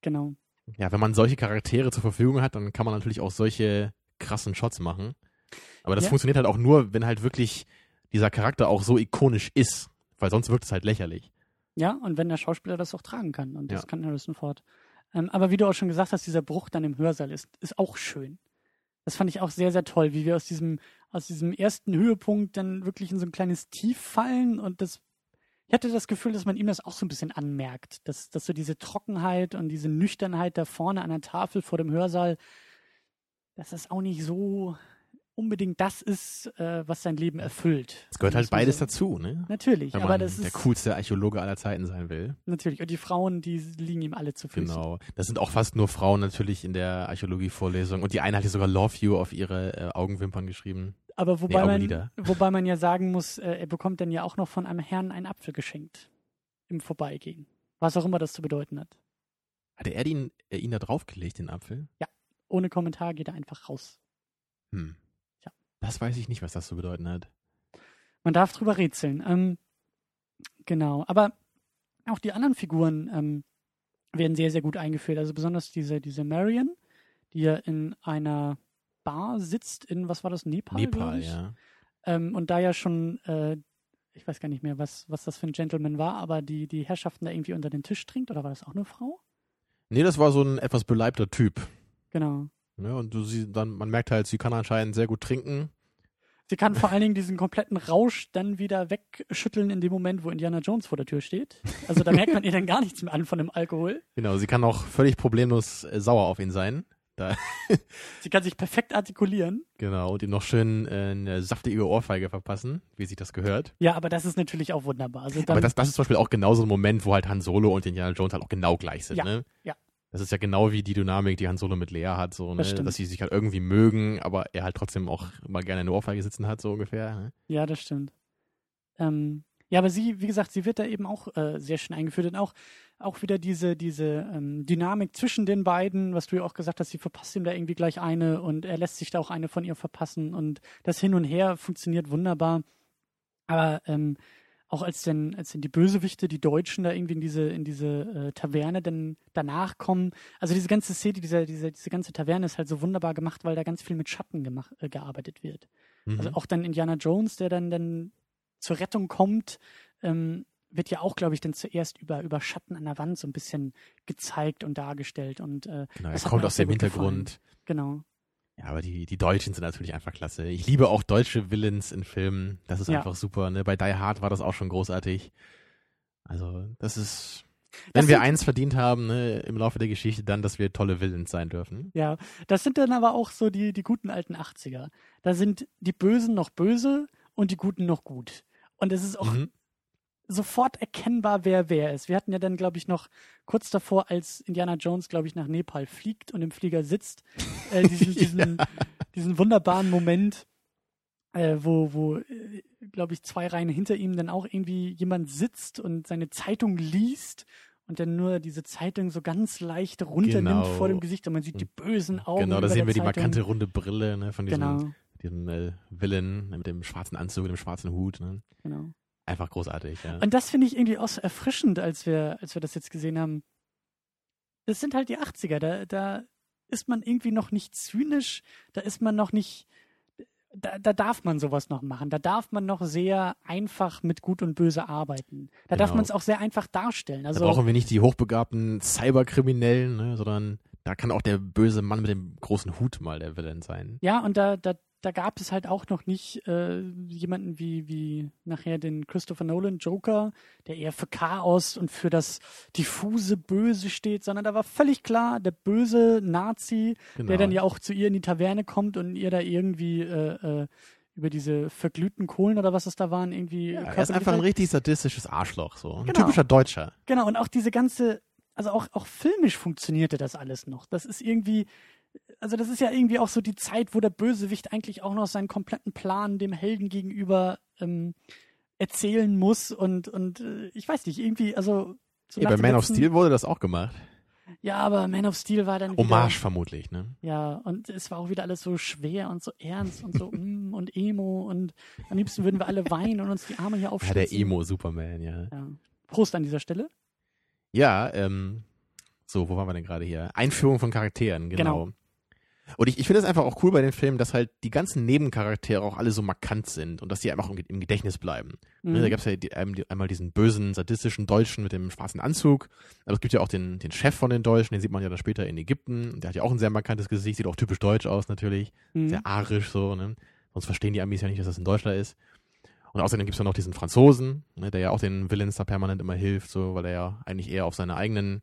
genau. Ja, wenn man solche Charaktere zur Verfügung hat, dann kann man natürlich auch solche krassen Shots machen. Aber das ja. funktioniert halt auch nur, wenn halt wirklich dieser Charakter auch so ikonisch ist. Weil sonst wirkt es halt lächerlich. Ja, und wenn der Schauspieler das auch tragen kann. Und das ja. kann Harrison Ford. Ähm, aber wie du auch schon gesagt hast, dieser Bruch dann im Hörsaal ist, ist auch schön. Das fand ich auch sehr, sehr toll, wie wir aus diesem, aus diesem ersten Höhepunkt dann wirklich in so ein kleines Tief fallen. Und das, ich hatte das Gefühl, dass man ihm das auch so ein bisschen anmerkt. Dass, dass so diese Trockenheit und diese Nüchternheit da vorne an der Tafel vor dem Hörsaal, dass das auch nicht so unbedingt das ist, äh, was sein Leben erfüllt. Es gehört halt beides so dazu, ne? Natürlich. Wenn aber man das ist der coolste Archäologe aller Zeiten sein will. Natürlich. Und die Frauen, die liegen ihm alle zu Füßen. Genau. Das sind auch fast nur Frauen natürlich in der Archäologie-Vorlesung. Und die eine hat ja sogar Love You auf ihre äh, Augenwimpern geschrieben. Aber wobei, nee, man, wobei man ja sagen muss, äh, er bekommt dann ja auch noch von einem Herrn einen Apfel geschenkt. Im Vorbeigehen. Was auch immer das zu bedeuten hat. Hatte er ihn, er ihn da draufgelegt, den Apfel? Ja. Ohne Kommentar geht er einfach raus. Hm. Das weiß ich nicht, was das zu bedeuten hat. Man darf drüber rätseln. Ähm, genau. Aber auch die anderen Figuren ähm, werden sehr, sehr gut eingeführt. Also besonders diese, diese Marion, die ja in einer Bar sitzt in, was war das, Nepal? Nepal, ja. Ähm, und da ja schon, äh, ich weiß gar nicht mehr, was, was das für ein Gentleman war, aber die, die Herrschaften da irgendwie unter den Tisch trinkt. Oder war das auch eine Frau? Nee, das war so ein etwas beleibter Typ. Genau. Ja, und du sie dann, man merkt halt, sie kann anscheinend sehr gut trinken. Sie kann vor allen Dingen diesen kompletten Rausch dann wieder wegschütteln in dem Moment, wo Indiana Jones vor der Tür steht. Also da merkt man ihr dann gar nichts mehr an von dem Alkohol. Genau, sie kann auch völlig problemlos äh, sauer auf ihn sein. Da sie kann sich perfekt artikulieren. Genau, und ihm noch schön äh, eine saftige Ohrfeige verpassen, wie sich das gehört. Ja, aber das ist natürlich auch wunderbar. Also dann, aber das, das ist zum Beispiel auch genau so ein Moment, wo halt Han Solo und Indiana Jones halt auch genau gleich sind, ja, ne? Ja. Das ist ja genau wie die Dynamik, die Han Solo mit Leia hat, so, ne? Das dass sie sich halt irgendwie mögen, aber er halt trotzdem auch mal gerne eine Ohrfeige sitzen hat, so ungefähr. Ne? Ja, das stimmt. Ähm, ja, aber sie, wie gesagt, sie wird da eben auch äh, sehr schön eingeführt und auch, auch wieder diese, diese ähm, Dynamik zwischen den beiden, was du ja auch gesagt hast, sie verpasst ihm da irgendwie gleich eine und er lässt sich da auch eine von ihr verpassen und das Hin und Her funktioniert wunderbar. Aber ähm, auch als denn, als denn die Bösewichte, die Deutschen da irgendwie in diese, in diese äh, Taverne dann danach kommen. Also diese ganze Szene, diese, diese, diese ganze Taverne ist halt so wunderbar gemacht, weil da ganz viel mit Schatten gemacht, äh, gearbeitet wird. Mhm. Also auch dann Indiana Jones, der dann, dann zur Rettung kommt, ähm, wird ja auch, glaube ich, dann zuerst über, über Schatten an der Wand so ein bisschen gezeigt und dargestellt. Und, äh, genau, er kommt aus dem Hintergrund. Gefallen. Genau. Ja, aber die, die Deutschen sind natürlich einfach klasse. Ich liebe auch deutsche Villains in Filmen. Das ist ja. einfach super. Ne? Bei Die Hard war das auch schon großartig. Also das ist, wenn das wir sind, eins verdient haben, ne, im Laufe der Geschichte, dann, dass wir tolle Villains sein dürfen. Ja, das sind dann aber auch so die, die guten alten achtziger. Da sind die Bösen noch böse und die Guten noch gut. Und es ist auch mhm. sofort erkennbar, wer wer ist. Wir hatten ja dann, glaube ich, noch kurz davor, als Indiana Jones, glaube ich, nach Nepal fliegt und im Flieger sitzt, äh, diesen, diesen, ja. diesen wunderbaren Moment, äh, wo, wo äh, glaube ich, zwei Reihen hinter ihm dann auch irgendwie jemand sitzt und seine Zeitung liest und dann nur diese Zeitung so ganz leicht runternimmt genau. vor dem Gesicht und man sieht die bösen Augen. Genau, da sehen wir die Zeitung. Markante runde Brille, ne, von diesem, genau. diesem äh, Villain mit dem schwarzen Anzug, dem schwarzen Hut. Ne? Genau. Einfach großartig, ja. Und das finde ich irgendwie auch so erfrischend, als wir, als wir das jetzt gesehen haben. Das sind halt die achtziger, da, da ist man irgendwie noch nicht zynisch, da ist man noch nicht, da, da darf man sowas noch machen, da darf man noch sehr einfach mit Gut und Böse arbeiten. Da genau. darf man es auch sehr einfach darstellen. Also, da brauchen wir nicht die hochbegabten Cyberkriminellen, ne, sondern da kann auch der böse Mann mit dem großen Hut mal der Villain sein. Ja, und da, da Da gab es halt auch noch nicht äh, jemanden wie, wie nachher den Christopher Nolan Joker, der eher für Chaos und für das diffuse Böse steht, sondern da war völlig klar, der böse Nazi, genau. der dann ja auch zu ihr in die Taverne kommt und ihr da irgendwie äh, äh, über diese verglühten Kohlen oder was es da waren, irgendwie... Ja, er ist einfach ein richtig sadistisches Arschloch, so ein genau. typischer Deutscher. Genau, und auch diese ganze, also auch, auch filmisch funktionierte das alles noch. Das ist irgendwie... Also das ist ja irgendwie auch so die Zeit, wo der Bösewicht eigentlich auch noch seinen kompletten Plan dem Helden gegenüber ähm, erzählen muss und, und äh, ich weiß nicht, irgendwie, also... So hey, bei Man of Steel wurde das auch gemacht. Ja, aber Man of Steel war dann... Hommage wieder, vermutlich, ne? Ja, und es war auch wieder alles so schwer und so ernst und so mm, und Emo und am liebsten würden wir alle weinen und uns die Arme hier aufschlitzen. Ja, der Emo-Superman, ja. ja. Prost an dieser Stelle. Ja, ähm... So, wo waren wir denn gerade hier? Einführung von Charakteren, genau. genau. Und ich, ich finde es einfach auch cool bei den Filmen, dass halt die ganzen Nebencharaktere auch alle so markant sind und dass die einfach im Gedächtnis bleiben. Mhm. Da gab es ja die, einmal diesen bösen, sadistischen Deutschen mit dem schwarzen Anzug, aber es gibt ja auch den, den Chef von den Deutschen, den sieht man ja dann später in Ägypten, der hat ja auch ein sehr markantes Gesicht, sieht auch typisch deutsch aus natürlich, mhm. sehr arisch so, ne? Sonst verstehen die Amis ja nicht, dass das ein Deutscher ist. Und außerdem gibt es ja noch diesen Franzosen, ne, der ja auch den Villains da permanent immer hilft, so, weil er ja eigentlich eher auf seine eigenen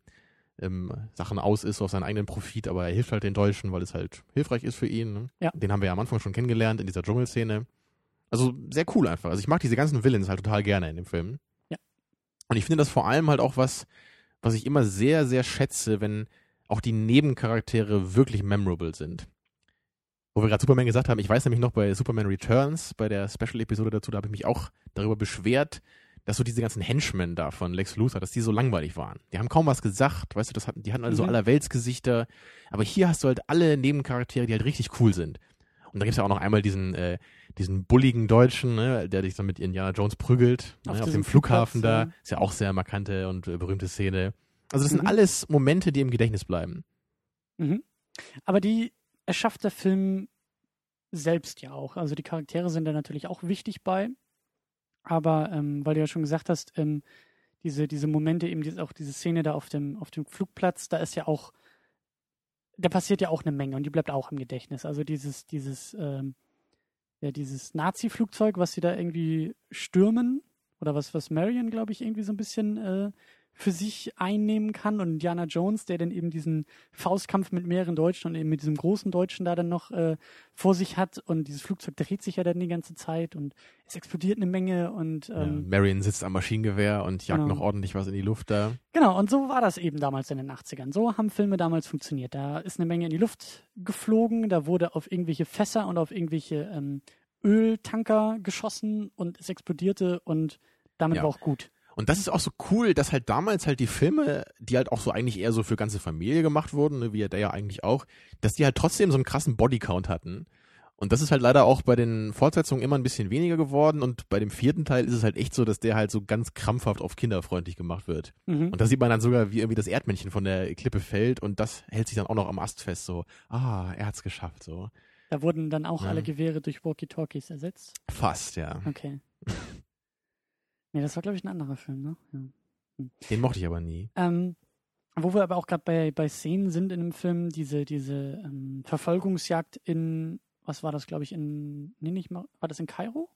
Sachen aus ist, auf seinen eigenen Profit, aber er hilft halt den Deutschen, weil es halt hilfreich ist für ihn. Ne? Ja. Den haben wir ja am Anfang schon kennengelernt in dieser Dschungelszene. Also sehr cool einfach. Also ich mag diese ganzen Villains halt total gerne in dem Film. Ja. Und ich finde das vor allem halt auch was, was ich immer sehr, sehr schätze, wenn auch die Nebencharaktere wirklich memorable sind. Wo wir gerade Superman gesagt haben, ich weiß nämlich noch bei Superman Returns, bei der Special-Episode dazu, da habe ich mich auch darüber beschwert, dass so diese ganzen Henchmen da von Lex Luthor, dass die so langweilig waren. Die haben kaum was gesagt, weißt du, das hatten, die hatten alle so mhm. Allerweltsgesichter. Aber hier hast du halt alle Nebencharaktere, die halt richtig cool sind. Und da gibt es ja auch noch einmal diesen, äh, diesen bulligen Deutschen, ne, der dich dann mit Indiana Jones prügelt, auf, ne, auf dem Flughafen Platz, da. Ja. Ist ja auch sehr markante und äh, berühmte Szene. Also das mhm. sind alles Momente, die im Gedächtnis bleiben. Mhm. Aber die erschafft der Film selbst ja auch. Also die Charaktere sind da natürlich auch wichtig bei. Aber ähm, weil du ja schon gesagt hast, ähm, diese, diese Momente, eben diese, auch diese Szene da auf dem, auf dem Flugplatz, da ist ja auch, da passiert ja auch eine Menge und die bleibt auch im Gedächtnis. Also dieses, dieses, ähm, ja, dieses Nazi-Flugzeug, was sie da irgendwie stürmen oder was, was Marion, glaube ich, irgendwie so ein bisschen äh, für sich einnehmen kann, und Indiana Jones, der dann eben diesen Faustkampf mit mehreren Deutschen und eben mit diesem großen Deutschen da dann noch äh, vor sich hat, und dieses Flugzeug dreht sich ja dann die ganze Zeit und es explodiert eine Menge und ähm, ja, Marion sitzt am Maschinengewehr und jagt genau. noch ordentlich was in die Luft da. Genau, und so war das eben damals in den achtzigern. So haben Filme damals funktioniert. Da ist eine Menge in die Luft geflogen, da wurde auf irgendwelche Fässer und auf irgendwelche ähm, Öltanker geschossen und es explodierte, und damit ja. war auch gut. Und das ist auch so cool, dass halt damals halt die Filme, die halt auch so eigentlich eher so für ganze Familie gemacht wurden, ne, wie ja der ja eigentlich auch, dass die halt trotzdem so einen krassen Bodycount hatten. Und das ist halt leider auch bei den Fortsetzungen immer ein bisschen weniger geworden, und bei dem vierten Teil ist es halt echt so, dass der halt so ganz krampfhaft auf kinderfreundlich gemacht wird. Mhm. Und da sieht man dann sogar, wie irgendwie das Erdmännchen von der Klippe fällt, und das hält sich dann auch noch am Ast fest, so, ah, er hat's geschafft, so. Da wurden dann auch ja. alle Gewehre durch Walkie-Talkies ersetzt? Fast, ja. Okay. Nee, das war, glaube ich, ein anderer Film, ne? Ja. Hm. Den mochte ich aber nie. Ähm, wo wir aber auch gerade bei, bei Szenen sind in dem Film, diese, diese ähm, Verfolgungsjagd in, was war das, glaube ich, in, nee, nicht mal, war das in Kairo?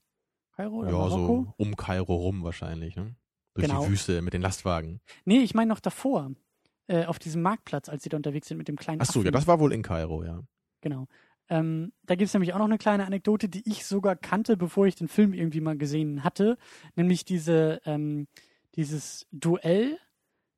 Kairo oder ja, Marokko? So um Kairo rum wahrscheinlich, ne? Durch genau. die Wüste mit den Lastwagen. Nee, ich meine noch davor, äh, auf diesem Marktplatz, als sie da unterwegs sind mit dem kleinen Ach so, Affen. Ja, das war wohl in Kairo, ja. Genau. Ähm, da gibt es nämlich auch noch eine kleine Anekdote, die ich sogar kannte, bevor ich den Film irgendwie mal gesehen hatte, nämlich diese, ähm, dieses Duell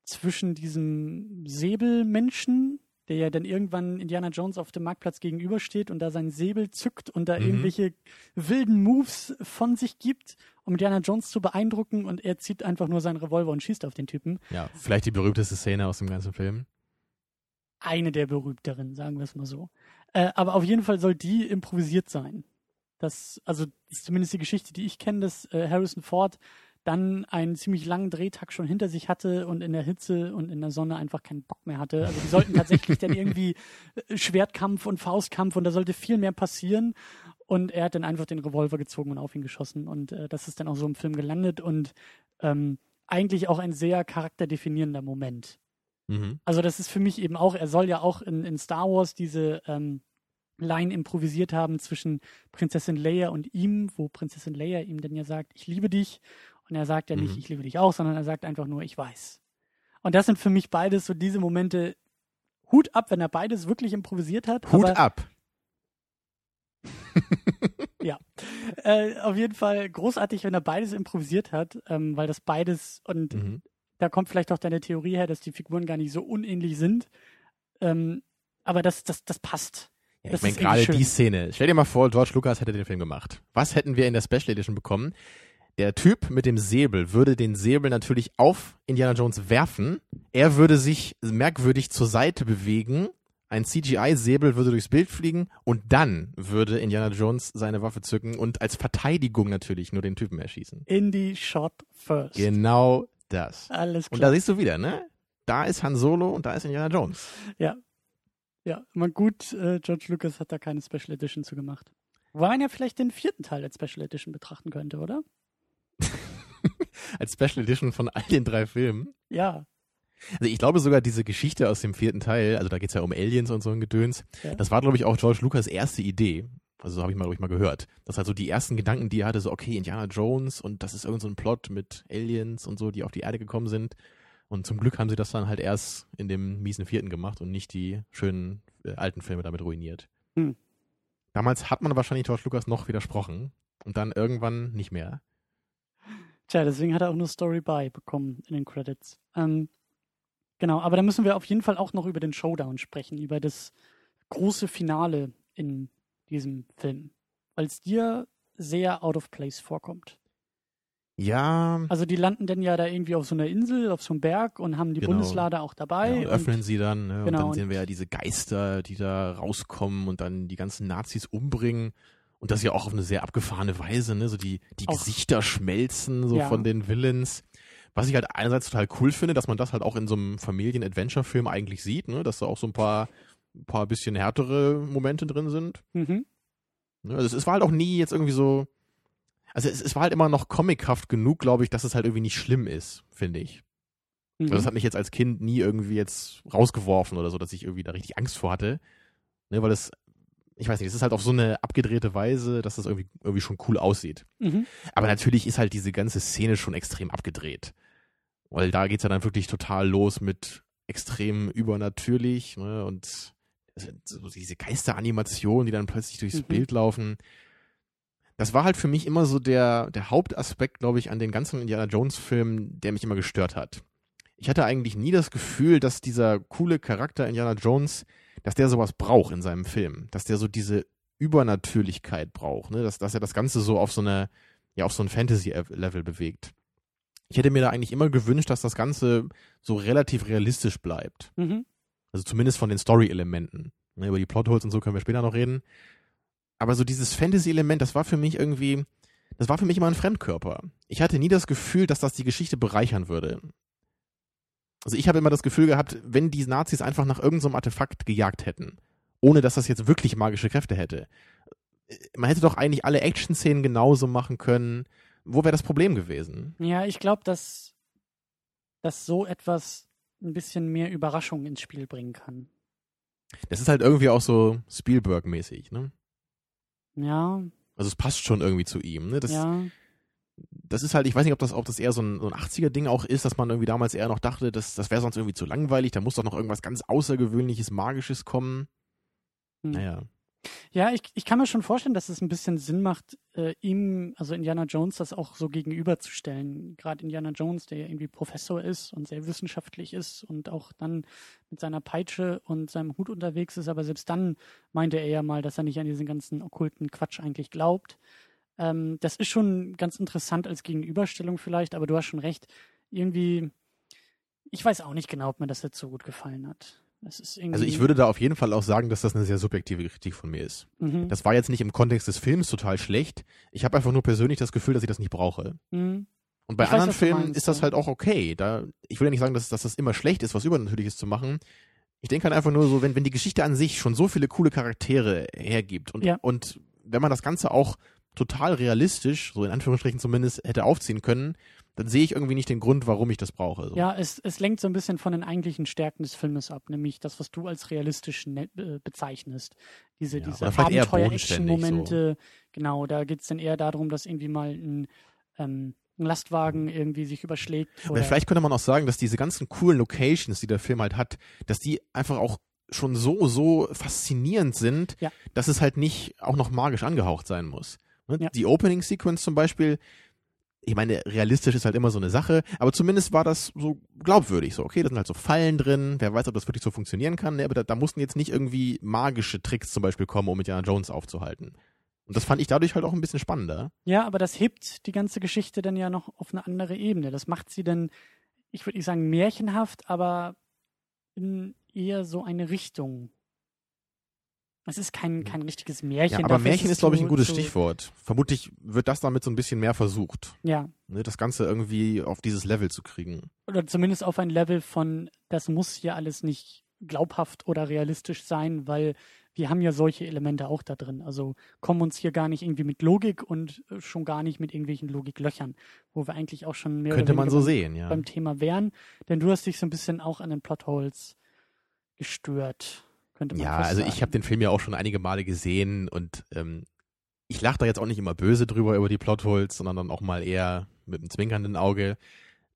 zwischen diesem Säbelmenschen, der ja dann irgendwann Indiana Jones auf dem Marktplatz gegenübersteht und da seinen Säbel zückt und da mhm. irgendwelche wilden Moves von sich gibt, um Indiana Jones zu beeindrucken, und er zieht einfach nur seinen Revolver und schießt auf den Typen. Ja, vielleicht die berühmteste Szene aus dem ganzen Film. Eine der berühmteren, sagen wir es mal so. Äh, aber auf jeden Fall soll die improvisiert sein. Das, also das ist zumindest die Geschichte, die ich kenne, dass äh, Harrison Ford dann einen ziemlich langen Drehtag schon hinter sich hatte und in der Hitze und in der Sonne einfach keinen Bock mehr hatte. Also die sollten tatsächlich dann irgendwie Schwertkampf und Faustkampf, und da sollte viel mehr passieren. Und er hat dann einfach den Revolver gezogen und auf ihn geschossen. Und äh, das ist dann auch so im Film gelandet, und ähm, eigentlich auch ein sehr charakterdefinierender Moment. Mhm. Also das ist für mich eben auch, er soll ja auch in, in Star Wars diese ähm, Line improvisiert haben zwischen Prinzessin Leia und ihm, wo Prinzessin Leia ihm dann ja sagt, ich liebe dich, und er sagt ja mhm. nicht, ich liebe dich auch, sondern er sagt einfach nur, ich weiß. Und das sind für mich beides so diese Momente, Hut ab, wenn er beides wirklich improvisiert hat. Hut aber, ab! Ja, äh, auf jeden Fall großartig, wenn er beides improvisiert hat, ähm, weil das beides und mhm. da kommt vielleicht auch deine Theorie her, dass die Figuren gar nicht so unähnlich sind. Ähm, aber das, das, das passt. Ja, das ich meine, gerade schön. Die Szene. Stell dir mal vor, George Lucas hätte den Film gemacht. Was hätten wir in der Special Edition bekommen? Der Typ mit dem Säbel würde den Säbel natürlich auf Indiana Jones werfen. Er würde sich merkwürdig zur Seite bewegen. Ein C G I-Säbel würde durchs Bild fliegen. Und dann würde Indiana Jones seine Waffe zücken und als Verteidigung natürlich nur den Typen erschießen. Indie shot first. Genau. Das. Alles klar. Und da siehst du wieder, ne? da ist Han Solo und da ist Indiana Jones. Ja, ja, man gut, äh, George Lucas hat da keine Special Edition zu gemacht. Wobei man ja vielleicht den vierten Teil als Special Edition betrachten könnte, oder? Als Special Edition von all den drei Filmen? Ja. Also ich glaube sogar, diese Geschichte aus dem vierten Teil, also da geht es ja um Aliens und so ein Gedöns, ja. Das war, glaube ich, auch George Lucas' erste Idee. Also so habe ich mal, glaube ich, mal gehört. Das halt so die ersten Gedanken, die er hatte, so okay, Indiana Jones und das ist irgend so ein Plot mit Aliens und so, die auf die Erde gekommen sind. Und zum Glück haben sie das dann halt erst in dem miesen vierten gemacht und nicht die schönen äh, alten Filme damit ruiniert. Hm. Damals hat man wahrscheinlich George Lucas noch widersprochen und dann irgendwann nicht mehr. Tja, deswegen hat er auch nur Story By bekommen in den Credits. Ähm, genau, aber da müssen wir auf jeden Fall auch noch über den Showdown sprechen, über das große Finale in diesem Film, weil es dir sehr out of place vorkommt. Ja. Also die landen dann ja da irgendwie auf so einer Insel, auf so einem Berg und haben die genau. Bundeslade auch dabei. Ja, und öffnen und, sie dann. Ne? Genau, und dann sehen wir ja diese Geister, die da rauskommen und dann die ganzen Nazis umbringen. Und das ja auch auf eine sehr abgefahrene Weise. Ne? So die, die Gesichter schmelzen so ja. von den Villains. Was ich halt einerseits total cool finde, dass man das halt auch in so einem Familien-Adventure-Film eigentlich sieht. Ne? Dass da auch so ein paar, ein paar bisschen härtere Momente drin sind. Mhm. Ne? Also es war halt auch nie jetzt irgendwie so... Also es, es war halt immer noch comichaft genug, glaube ich, dass es halt irgendwie nicht schlimm ist, finde ich. Mhm. Also das hat mich jetzt als Kind nie irgendwie jetzt rausgeworfen oder so, dass ich irgendwie da richtig Angst vor hatte. Ne, weil das, ich weiß nicht, es ist halt auf so eine abgedrehte Weise, dass das irgendwie, irgendwie schon cool aussieht. Mhm. Aber natürlich ist halt diese ganze Szene schon extrem abgedreht. Weil da geht es ja dann wirklich total los mit extrem übernatürlich, ne, und so diese Geisteranimationen, die dann plötzlich durchs mhm. Bild laufen. Das war halt für mich immer so der, der Hauptaspekt, glaube ich, an den ganzen Indiana-Jones-Filmen, der mich immer gestört hat. Ich hatte eigentlich nie das Gefühl, dass dieser coole Charakter Indiana Jones, dass der sowas braucht in seinem Film. Dass der so diese Übernatürlichkeit braucht, ne? Dass, dass er das Ganze so auf so eine, ja, auf so ein Fantasy-Level bewegt. Ich hätte mir da eigentlich immer gewünscht, dass das Ganze so relativ realistisch bleibt. Mhm. Also zumindest von den Story-Elementen. Ne? Über die Plotholes und so können wir später noch reden. Aber so dieses Fantasy-Element, das war für mich irgendwie, das war für mich immer ein Fremdkörper. Ich hatte nie das Gefühl, dass das die Geschichte bereichern würde. Also ich habe immer das Gefühl gehabt, wenn die Nazis einfach nach irgendeinem so Artefakt gejagt hätten, ohne dass das jetzt wirklich magische Kräfte hätte. Man hätte doch eigentlich alle Action-Szenen genauso machen können. Wo wäre das Problem gewesen? Ja, ich glaube, dass, dass so etwas ein bisschen mehr Überraschung ins Spiel bringen kann. Das ist halt irgendwie auch so Spielberg-mäßig, ne? Ja. Also es passt schon irgendwie zu ihm, ne? Das, ja. Das ist halt, ich weiß nicht, ob das, ob das eher so ein, so ein achtziger-Ding auch ist, dass man irgendwie damals eher noch dachte, das, das wäre sonst irgendwie zu langweilig, da muss doch noch irgendwas ganz Außergewöhnliches, Magisches kommen. Hm. Naja. Ja, ich, ich kann mir schon vorstellen, dass es ein bisschen Sinn macht, äh, ihm, also Indiana Jones, das auch so gegenüberzustellen. Gerade Indiana Jones, der ja irgendwie Professor ist und sehr wissenschaftlich ist und auch dann mit seiner Peitsche und seinem Hut unterwegs ist. Aber selbst dann meinte er ja mal, dass er nicht an diesen ganzen okkulten Quatsch eigentlich glaubt. Ähm, das ist schon ganz interessant als Gegenüberstellung vielleicht, aber du hast schon recht. Irgendwie, ich weiß auch nicht genau, ob mir das jetzt so gut gefallen hat. Das ist irgendwie... Also ich würde da auf jeden Fall auch sagen, dass das eine sehr subjektive Kritik von mir ist. Mhm. Das war jetzt nicht im Kontext des Films total schlecht. Ich habe einfach nur persönlich das Gefühl, dass ich das nicht brauche. Mhm. Und bei ich anderen weiß, Filmen meinst, ist das ja. halt auch okay. Da, ich will ja nicht sagen, dass, dass das immer schlecht ist, was Übernatürliches zu machen. Ich denke halt einfach nur so, wenn, wenn die Geschichte an sich schon so viele coole Charaktere hergibt und, ja. und wenn man das Ganze auch total realistisch, so in Anführungsstrichen zumindest, hätte aufziehen können, dann sehe ich irgendwie nicht den Grund, warum ich das brauche. So. Ja, es, es lenkt so ein bisschen von den eigentlichen Stärken des Filmes ab, nämlich das, was du als realistisch ne- bezeichnest. Diese, ja, diese Abenteuer-Action-Momente, so. Genau, da geht es dann eher darum, dass irgendwie mal ein, ähm, ein Lastwagen irgendwie sich überschlägt. Oder vielleicht könnte man auch sagen, dass diese ganzen coolen Locations, die der Film halt hat, dass die einfach auch schon so, so faszinierend sind, ja. dass es halt nicht auch noch magisch angehaucht sein muss. Ne? Ja. Die Opening-Sequence zum Beispiel, ich meine, realistisch ist halt immer so eine Sache, aber zumindest war das so glaubwürdig, so okay, da sind halt so Fallen drin, wer weiß, ob das wirklich so funktionieren kann, ne? Aber da, da mussten jetzt nicht irgendwie magische Tricks zum Beispiel kommen, um Indiana Jones aufzuhalten. Und das fand ich dadurch halt auch ein bisschen spannender. Ja, aber das hebt die ganze Geschichte dann ja noch auf eine andere Ebene. Das macht sie dann, ich würde nicht sagen märchenhaft, aber in eher so eine Richtung. Es ist kein, kein richtiges Märchen. Ja, aber Märchen ist, glaube ich, ein gutes Stichwort. Vermutlich wird das damit so ein bisschen mehr versucht. Ja. Ne, das Ganze irgendwie auf dieses Level zu kriegen. Oder zumindest auf ein Level von, das muss hier alles nicht glaubhaft oder realistisch sein, weil wir haben ja solche Elemente auch da drin. Also kommen uns hier gar nicht irgendwie mit Logik und schon gar nicht mit irgendwelchen Logiklöchern, wo wir eigentlich auch schon mehr Könnte oder man so sehen, ja. beim Thema wären. Denn du hast dich so ein bisschen auch an den Plotholes gestört. Ja, also ich habe den Film ja auch schon einige Male gesehen und ähm, ich lache da jetzt auch nicht immer böse drüber über die Plotholes, sondern dann auch mal eher mit einem zwinkernden Auge.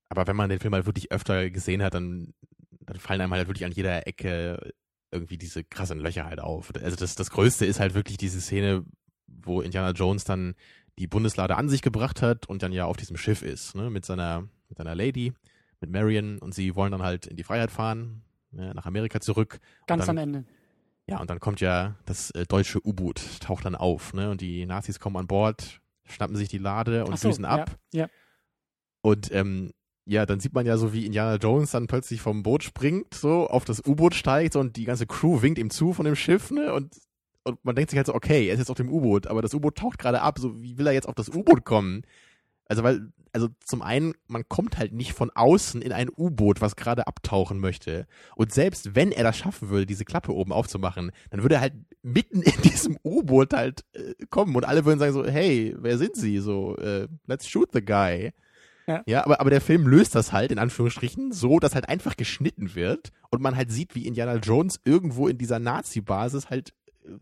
Aber wenn man den Film halt wirklich öfter gesehen hat, dann, dann fallen einem halt wirklich an jeder Ecke irgendwie diese krassen Löcher halt auf. Also das, das Größte ist halt wirklich diese Szene, wo Indiana Jones dann die Bundeslade an sich gebracht hat und dann ja auf diesem Schiff ist, ne, mit seiner, mit seiner Lady, mit Marion, und sie wollen dann halt in die Freiheit fahren. Nach Amerika zurück. Ganz dann, am Ende. Ja, und dann kommt ja das äh, deutsche U-Boot, taucht dann auf, ne? Und die Nazis kommen an Bord, schnappen sich die Lade und düsen so, ab. Ja, ja. Und ähm, ja, dann sieht man ja so, wie Indiana Jones dann plötzlich vom Boot springt, so auf das U-Boot steigt, so, und die ganze Crew winkt ihm zu von dem Schiff, ne? Und, und man denkt sich halt so, okay, er ist jetzt auf dem U-Boot, aber das U-Boot taucht gerade ab, so wie will er jetzt auf das U-Boot kommen? Also weil, also zum einen, man kommt halt nicht von außen in ein U-Boot, was gerade abtauchen möchte. Und selbst wenn er das schaffen würde, diese Klappe oben aufzumachen, dann würde er halt mitten in diesem U-Boot halt äh, kommen und alle würden sagen so, hey, wer sind Sie? So, äh, let's shoot the guy. Ja, ja, aber, aber der Film löst das halt, in Anführungsstrichen, so, dass halt einfach geschnitten wird und man halt sieht, wie Indiana Jones irgendwo in dieser Nazi-Basis halt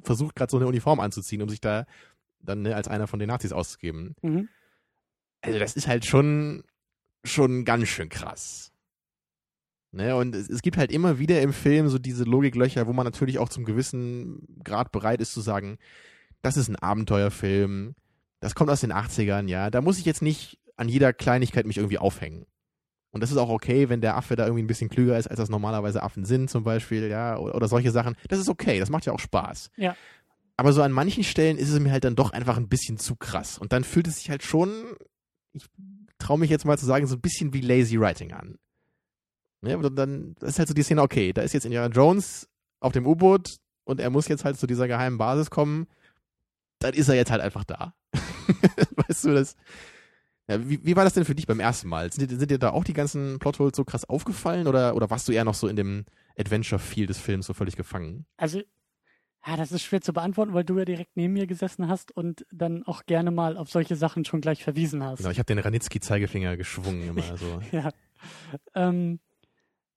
versucht, gerade so eine Uniform anzuziehen, um sich da dann, ne, als einer von den Nazis auszugeben. Mhm. Also das ist halt schon, schon ganz schön krass. Ne? Und es, es gibt halt immer wieder im Film so diese Logiklöcher, wo man natürlich auch zum gewissen Grad bereit ist zu sagen, das ist ein Abenteuerfilm, das kommt aus den achtzigern, ja, da muss ich jetzt nicht an jeder Kleinigkeit mich irgendwie aufhängen. Und das ist auch okay, wenn der Affe da irgendwie ein bisschen klüger ist, als das normalerweise Affen sind zum Beispiel, ja, oder, oder solche Sachen. Das ist okay, das macht ja auch Spaß. Ja. Aber so an manchen Stellen ist es mir halt dann doch einfach ein bisschen zu krass. Und dann fühlt es sich halt schon... Ich traue mich jetzt mal zu sagen, so ein bisschen wie Lazy Writing an. Ja, und dann ist halt so die Szene, okay, da ist jetzt Indiana Jones auf dem U-Boot und er muss jetzt halt zu dieser geheimen Basis kommen. Dann ist er jetzt halt einfach da. Weißt du, das... Ja, wie, wie war das denn für dich beim ersten Mal? Sind, sind dir da auch die ganzen Plotholes so krass aufgefallen oder, oder warst du eher noch so in dem Adventure-Feel des Films so völlig gefangen? Also... Ja, das ist schwer zu beantworten, weil du ja direkt neben mir gesessen hast und dann auch gerne mal auf solche Sachen schon gleich verwiesen hast. Genau, ich habe den Ranitzky-Zeigefinger geschwungen immer so. Ja. Ähm,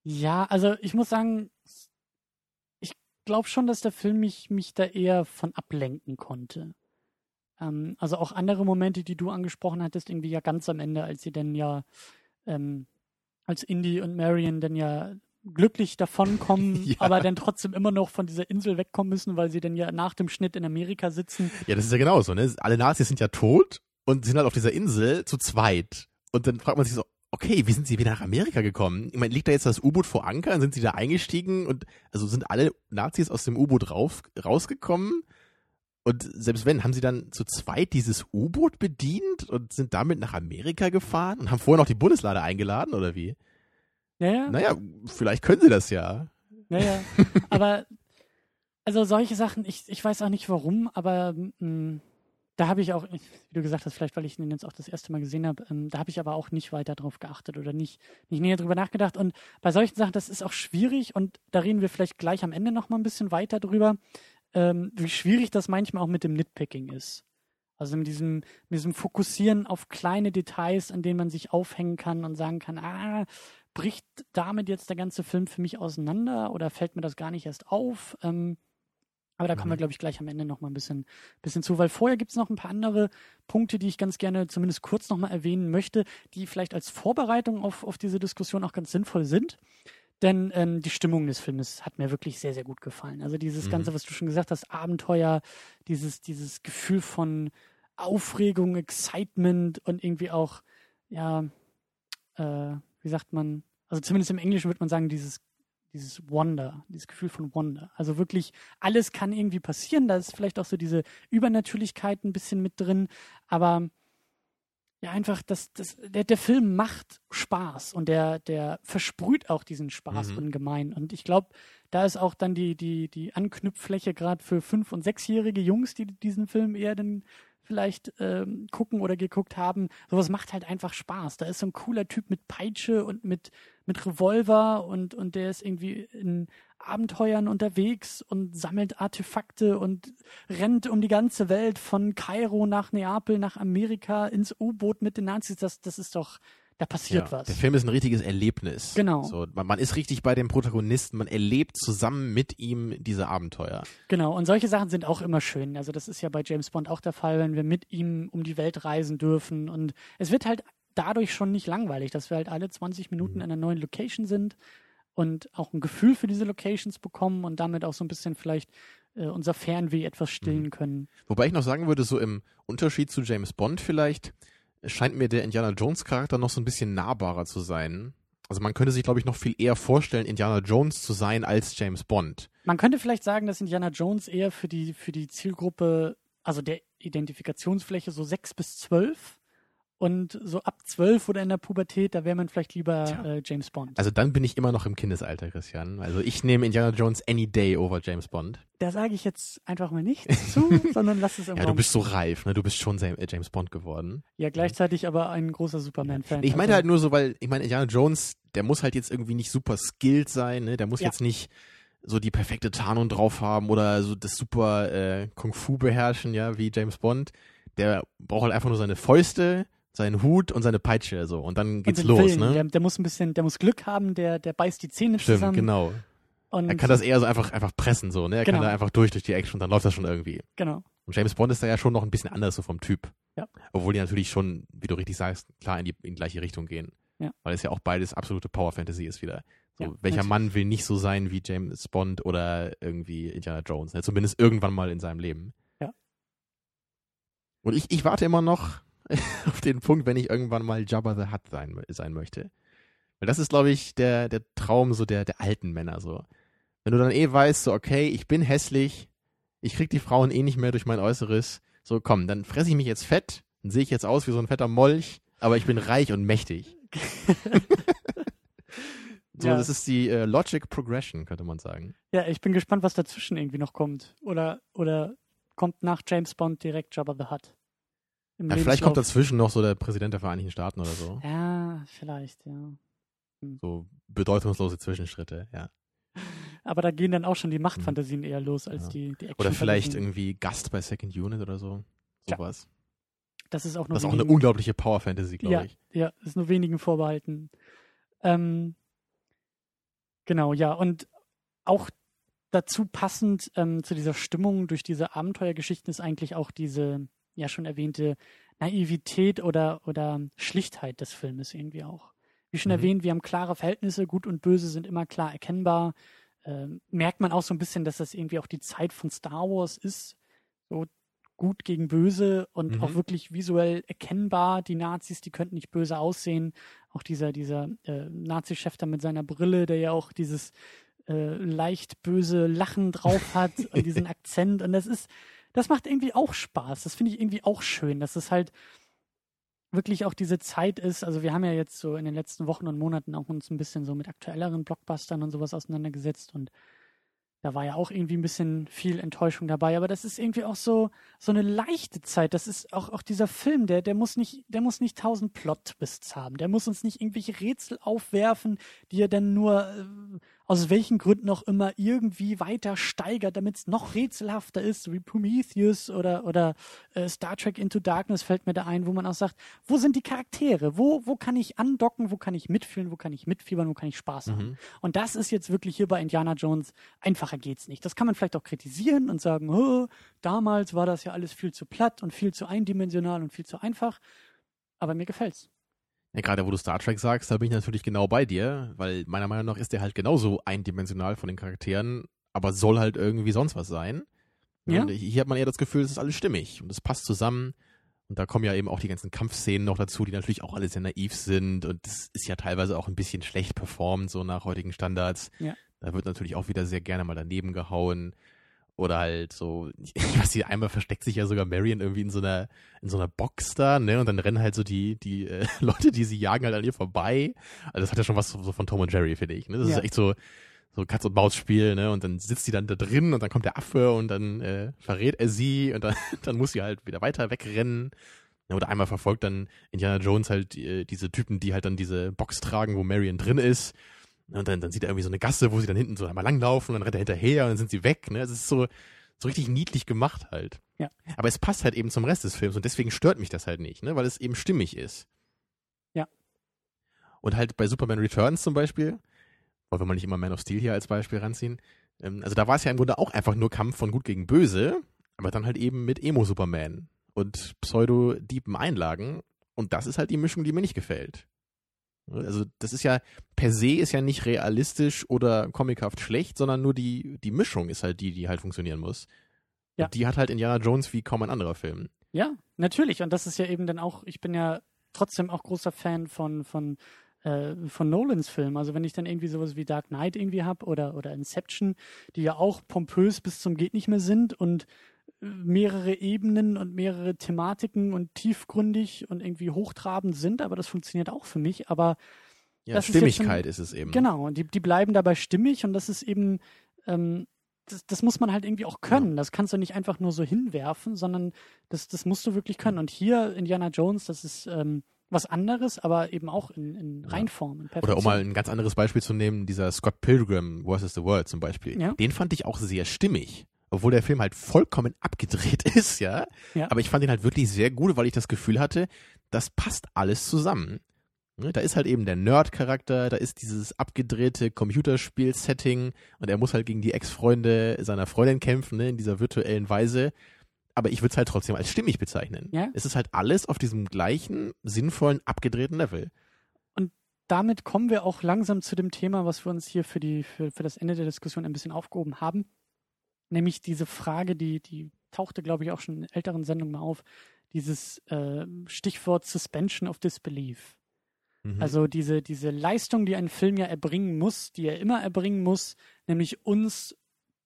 ja, also ich muss sagen, ich glaube schon, dass der Film mich, mich da eher von ablenken konnte. Ähm, also auch andere Momente, die du angesprochen hattest, irgendwie ja ganz am Ende, als sie dann ja, ähm, als Indy und Marion dann ja glücklich davonkommen, ja, aber dann trotzdem immer noch von dieser Insel wegkommen müssen, weil sie dann ja nach dem Schnitt in Amerika sitzen. Ja, das ist ja genauso, ne? Alle Nazis sind ja tot und sind halt auf dieser Insel zu zweit. Und dann fragt man sich so, okay, wie sind sie wieder nach Amerika gekommen? Ich meine, liegt da jetzt das U-Boot vor Anker? Sind sie da eingestiegen? Und also sind alle Nazis aus dem U-Boot rauf, rausgekommen? Und selbst wenn, haben sie dann zu zweit dieses U-Boot bedient und sind damit nach Amerika gefahren und haben vorher noch die Bundeslade eingeladen, oder wie? Naja. naja, vielleicht können sie das ja. Naja, aber also solche Sachen, ich, ich weiß auch nicht warum, aber mh, da habe ich auch, wie du gesagt hast, vielleicht weil ich ihn jetzt auch das erste Mal gesehen habe, ähm, da habe ich aber auch nicht weiter drauf geachtet oder nicht, nicht näher drüber nachgedacht. Und bei solchen Sachen, das ist auch schwierig und da reden wir vielleicht gleich am Ende nochmal ein bisschen weiter drüber, ähm, wie schwierig das manchmal auch mit dem Nitpicking ist. Also mit diesem, mit diesem Fokussieren auf kleine Details, an denen man sich aufhängen kann und sagen kann, ah, bricht damit jetzt der ganze Film für mich auseinander oder fällt mir das gar nicht erst auf? Ähm, aber da kommen wir, glaube ich, gleich am Ende nochmal ein bisschen, bisschen zu, weil vorher gibt es noch ein paar andere Punkte, die ich ganz gerne zumindest kurz nochmal erwähnen möchte, die vielleicht als Vorbereitung auf, auf diese Diskussion auch ganz sinnvoll sind. Denn ähm, die Stimmung des Filmes hat mir wirklich sehr, sehr gut gefallen. Also dieses mhm. Ganze, was du schon gesagt hast, Abenteuer, dieses, dieses Gefühl von Aufregung, Excitement und irgendwie auch, ja, äh, wie sagt man, also zumindest im Englischen würde man sagen, dieses, dieses Wonder, dieses Gefühl von Wonder. Also wirklich, alles kann irgendwie passieren. Da ist vielleicht auch so diese Übernatürlichkeit ein bisschen mit drin. Aber ja, einfach, das, das, der, der Film macht Spaß und der, der versprüht auch diesen Spaß mhm. ungemein. Und ich glaube, Da ist auch dann die, die, die Anknüpffläche gerade für fünf- und sechsjährige Jungs, die diesen Film eher dann vielleicht ähm, gucken oder geguckt haben. Sowas macht halt einfach Spaß. Da ist so ein cooler Typ mit Peitsche und mit, mit Revolver und, und der ist irgendwie in Abenteuern unterwegs und sammelt Artefakte und rennt um die ganze Welt von Kairo nach Neapel, nach Amerika, ins U-Boot mit den Nazis. Das, das ist doch... Da passiert ja was. Der Film ist ein richtiges Erlebnis. Genau. So, man, man ist richtig bei dem Protagonisten, man erlebt zusammen mit ihm diese Abenteuer. Genau, und solche Sachen sind auch immer schön. Also das ist ja bei James Bond auch der Fall, wenn wir mit ihm um die Welt reisen dürfen. Und es wird halt dadurch schon nicht langweilig, dass wir halt alle zwanzig Minuten in einer neuen Location sind und auch ein Gefühl für diese Locations bekommen und damit auch so ein bisschen vielleicht äh, unser Fernweh etwas stillen mhm. können. Wobei ich noch sagen würde, so im Unterschied zu James Bond vielleicht, scheint mir der Indiana Jones Charakter noch so ein bisschen nahbarer zu sein. Also man könnte sich, glaube ich, noch viel eher vorstellen, Indiana Jones zu sein als James Bond. Man könnte vielleicht sagen, dass Indiana Jones eher für die, für die Zielgruppe, also der Identifikationsfläche so sechs bis zwölf und so ab zwölf oder in der Pubertät, da wäre man vielleicht lieber äh, James Bond. Also dann bin ich immer noch im Kindesalter, Christian. Also ich nehme Indiana Jones any day over James Bond. Da sage ich jetzt einfach mal nichts zu, sondern lass es im ja, Raum. Du bist so reif, ne? Du bist schon James Bond geworden. Ja, gleichzeitig aber ein großer Superman-Fan. Ich meine also halt nur so, weil, ich meine, Indiana Jones, der muss halt jetzt irgendwie nicht super skilled sein, ne? Der muss ja. jetzt nicht so die perfekte Tarnung drauf haben oder so das super äh, Kung-Fu beherrschen, ja, wie James Bond. Der braucht halt einfach nur seine Fäuste, seinen Hut und seine Peitsche, so. Und dann geht's und los, Willen. Ne? Der, der muss ein bisschen, der muss Glück haben, der, der beißt die Zähne Stimmt, zusammen. Stimmt, genau. Und er kann das eher so einfach, einfach pressen, so, ne? Er genau. kann da einfach durch, durch die Action und dann läuft das schon irgendwie. Genau. Und James Bond ist da ja schon noch ein bisschen anders, so vom Typ. Ja. Obwohl die natürlich schon, wie du richtig sagst, klar in die, in die gleiche Richtung gehen. Ja. Weil es ja auch beides absolute Power-Fantasy ist wieder. So, ja, welcher natürlich. Mann will nicht so sein wie James Bond oder irgendwie Indiana Jones, ne? Zumindest irgendwann mal in seinem Leben. Ja. Und ich, ich warte immer noch auf den Punkt, wenn ich irgendwann mal Jabba the Hutt sein, sein möchte. Weil das ist, glaube ich, der, der Traum so der, der alten Männer. So. Wenn du dann eh weißt, so okay, ich bin hässlich, ich krieg die Frauen eh nicht mehr durch mein Äußeres, so komm, dann fresse ich mich jetzt fett, dann sehe ich jetzt aus wie so ein fetter Molch, aber ich bin reich und mächtig. So, ja. Das ist die äh, Logic Progression, könnte man sagen. Ja, ich bin gespannt, was dazwischen irgendwie noch kommt. Oder, oder kommt nach James Bond direkt Jabba the Hutt? Ja, vielleicht kommt dazwischen noch so der Präsident der Vereinigten Staaten oder so. Ja, vielleicht, ja. Hm. So bedeutungslose Zwischenschritte, ja. Aber da gehen dann auch schon die Machtfantasien hm. eher los als ja. die, die Action. Oder vielleicht irgendwie Gast bei Second Unit oder so. Sowas. Ja. Das ist auch, nur das ist auch eine unglaubliche Power-Fantasy, glaube ja, ich. Ja, ist nur wenigen vorbehalten. Ähm, genau, ja. Und auch dazu passend ähm, zu dieser Stimmung durch diese Abenteuergeschichten ist eigentlich auch diese ja schon erwähnte Naivität oder, oder Schlichtheit des Filmes irgendwie auch. Wie schon mhm. erwähnt, wir haben klare Verhältnisse, Gut und Böse sind immer klar erkennbar. Ähm, merkt man auch so ein bisschen, dass das irgendwie auch die Zeit von Star Wars ist, so Gut gegen Böse und mhm. auch wirklich visuell erkennbar. Die Nazis, die könnten nicht böse aussehen. Auch dieser, dieser äh, Nazi-Chef da mit seiner Brille, der ja auch dieses äh, leicht böse Lachen drauf hat und diesen Akzent und das ist Das macht irgendwie auch Spaß. Das finde ich irgendwie auch schön, dass es halt wirklich auch diese Zeit ist. Also wir haben ja jetzt so in den letzten Wochen und Monaten auch uns ein bisschen so mit aktuelleren Blockbustern und sowas auseinandergesetzt und da war ja auch irgendwie ein bisschen viel Enttäuschung dabei. Aber das ist irgendwie auch so, so eine leichte Zeit. Das ist auch, auch dieser Film, der, der muss nicht, der muss nicht tausend Plot-Twists haben. Der muss uns nicht irgendwelche Rätsel aufwerfen, die er dann nur äh, aus welchen Gründen auch immer irgendwie weiter steigert, damit es noch rätselhafter ist, wie Prometheus oder, oder äh, Star Trek Into Darkness fällt mir da ein, wo man auch sagt, wo sind die Charaktere? Wo, wo kann ich andocken? Wo kann ich mitfühlen? Wo kann ich mitfiebern? Wo kann ich Spaß haben? Mhm. Und das ist jetzt wirklich hier bei Indiana Jones einfach geht's nicht. Das kann man vielleicht auch kritisieren und sagen, oh, damals war das ja alles viel zu platt und viel zu eindimensional und viel zu einfach, aber mir gefällt's. Ja, gerade wo du Star Trek sagst, da bin ich natürlich genau bei dir, weil meiner Meinung nach ist der halt genauso eindimensional von den Charakteren, aber soll halt irgendwie sonst was sein. Ja. Und hier hat man eher das Gefühl, es ist alles stimmig und es passt zusammen und da kommen ja eben auch die ganzen Kampfszenen noch dazu, die natürlich auch alle sehr naiv sind und das ist ja teilweise auch ein bisschen schlecht performt, so nach heutigen Standards. Ja. Da wird natürlich auch wieder sehr gerne mal daneben gehauen. Oder halt so, ich weiß nicht, einmal versteckt sich ja sogar Marion irgendwie in so einer, in so einer Box da, ne? Und dann rennen halt so die, die äh, Leute, die sie jagen, halt an ihr vorbei. Also das hat ja schon was so von Tom und Jerry, finde ich. Ne? Das ja. ist echt so, so Katz- und Maus-Spiel, ne? Und dann sitzt die dann da drin und dann kommt der Affe und dann äh, verrät er sie und dann, dann muss sie halt wieder weiter wegrennen. Oder einmal verfolgt dann Indiana Jones halt äh, diese Typen, die halt dann diese Box tragen, wo Marion drin ist. Und dann, dann sieht er irgendwie so eine Gasse, wo sie dann hinten so einmal langlaufen und dann rennt er hinterher und dann sind sie weg, ne? Es ist so, so richtig niedlich gemacht halt. Ja. Aber es passt halt eben zum Rest des Films und deswegen stört mich das halt nicht, ne? Weil es eben stimmig ist. Ja. Und halt bei Superman Returns zum Beispiel, wollen wir nicht immer Man of Steel hier als Beispiel ranziehen, ähm, also da war es ja im Grunde auch einfach nur Kampf von Gut gegen Böse, aber dann halt eben mit Emo-Superman und pseudo-diepen Einlagen und das ist halt die Mischung, die mir nicht gefällt. Also das ist ja, per se ist ja nicht realistisch oder comichaft schlecht, sondern nur die, die Mischung ist halt die, die halt funktionieren muss. Ja. Und die hat halt Indiana Jones wie kaum ein anderer Film. Ja, natürlich. Und das ist ja eben dann auch, ich bin ja trotzdem auch großer Fan von, von, äh, von Nolans Filmen. Also wenn ich dann irgendwie sowas wie Dark Knight irgendwie habe oder, oder Inception, die ja auch pompös bis zum geht nicht mehr sind und mehrere Ebenen und mehrere Thematiken und tiefgründig und irgendwie hochtrabend sind, aber das funktioniert auch für mich, aber ja, das Stimmigkeit ist, ein, ist es eben. Genau, die, die bleiben dabei stimmig und das ist eben, ähm, das, das muss man halt irgendwie auch können, ja. Das kannst du nicht einfach nur so hinwerfen, sondern das, das musst du wirklich können und hier Indiana Jones, das ist ähm, was anderes, aber eben auch in, in Reinform. In Perfektion. Oder um mal ein ganz anderes Beispiel zu nehmen, dieser Scott Pilgrim versus the World zum Beispiel, ja. Den fand ich auch sehr stimmig. Obwohl der Film halt vollkommen abgedreht ist, ja? ja. Aber ich fand ihn halt wirklich sehr gut, weil ich das Gefühl hatte, das passt alles zusammen. Da ist halt eben der Nerd-Charakter, da ist dieses abgedrehte Computerspiel-Setting und er muss halt gegen die Ex-Freunde seiner Freundin kämpfen, ne, in dieser virtuellen Weise. Aber ich würde es halt trotzdem als stimmig bezeichnen. Ja. Es ist halt alles auf diesem gleichen, sinnvollen, abgedrehten Level. Und damit kommen wir auch langsam zu dem Thema, was wir uns hier für die, für, für das Ende der Diskussion ein bisschen aufgehoben haben. Nämlich diese Frage, die, die tauchte, glaube ich, auch schon in älteren Sendungen mal auf, dieses äh, Stichwort Suspension of Disbelief. Mhm. Also diese, diese Leistung, die ein Film ja erbringen muss, die er immer erbringen muss, nämlich uns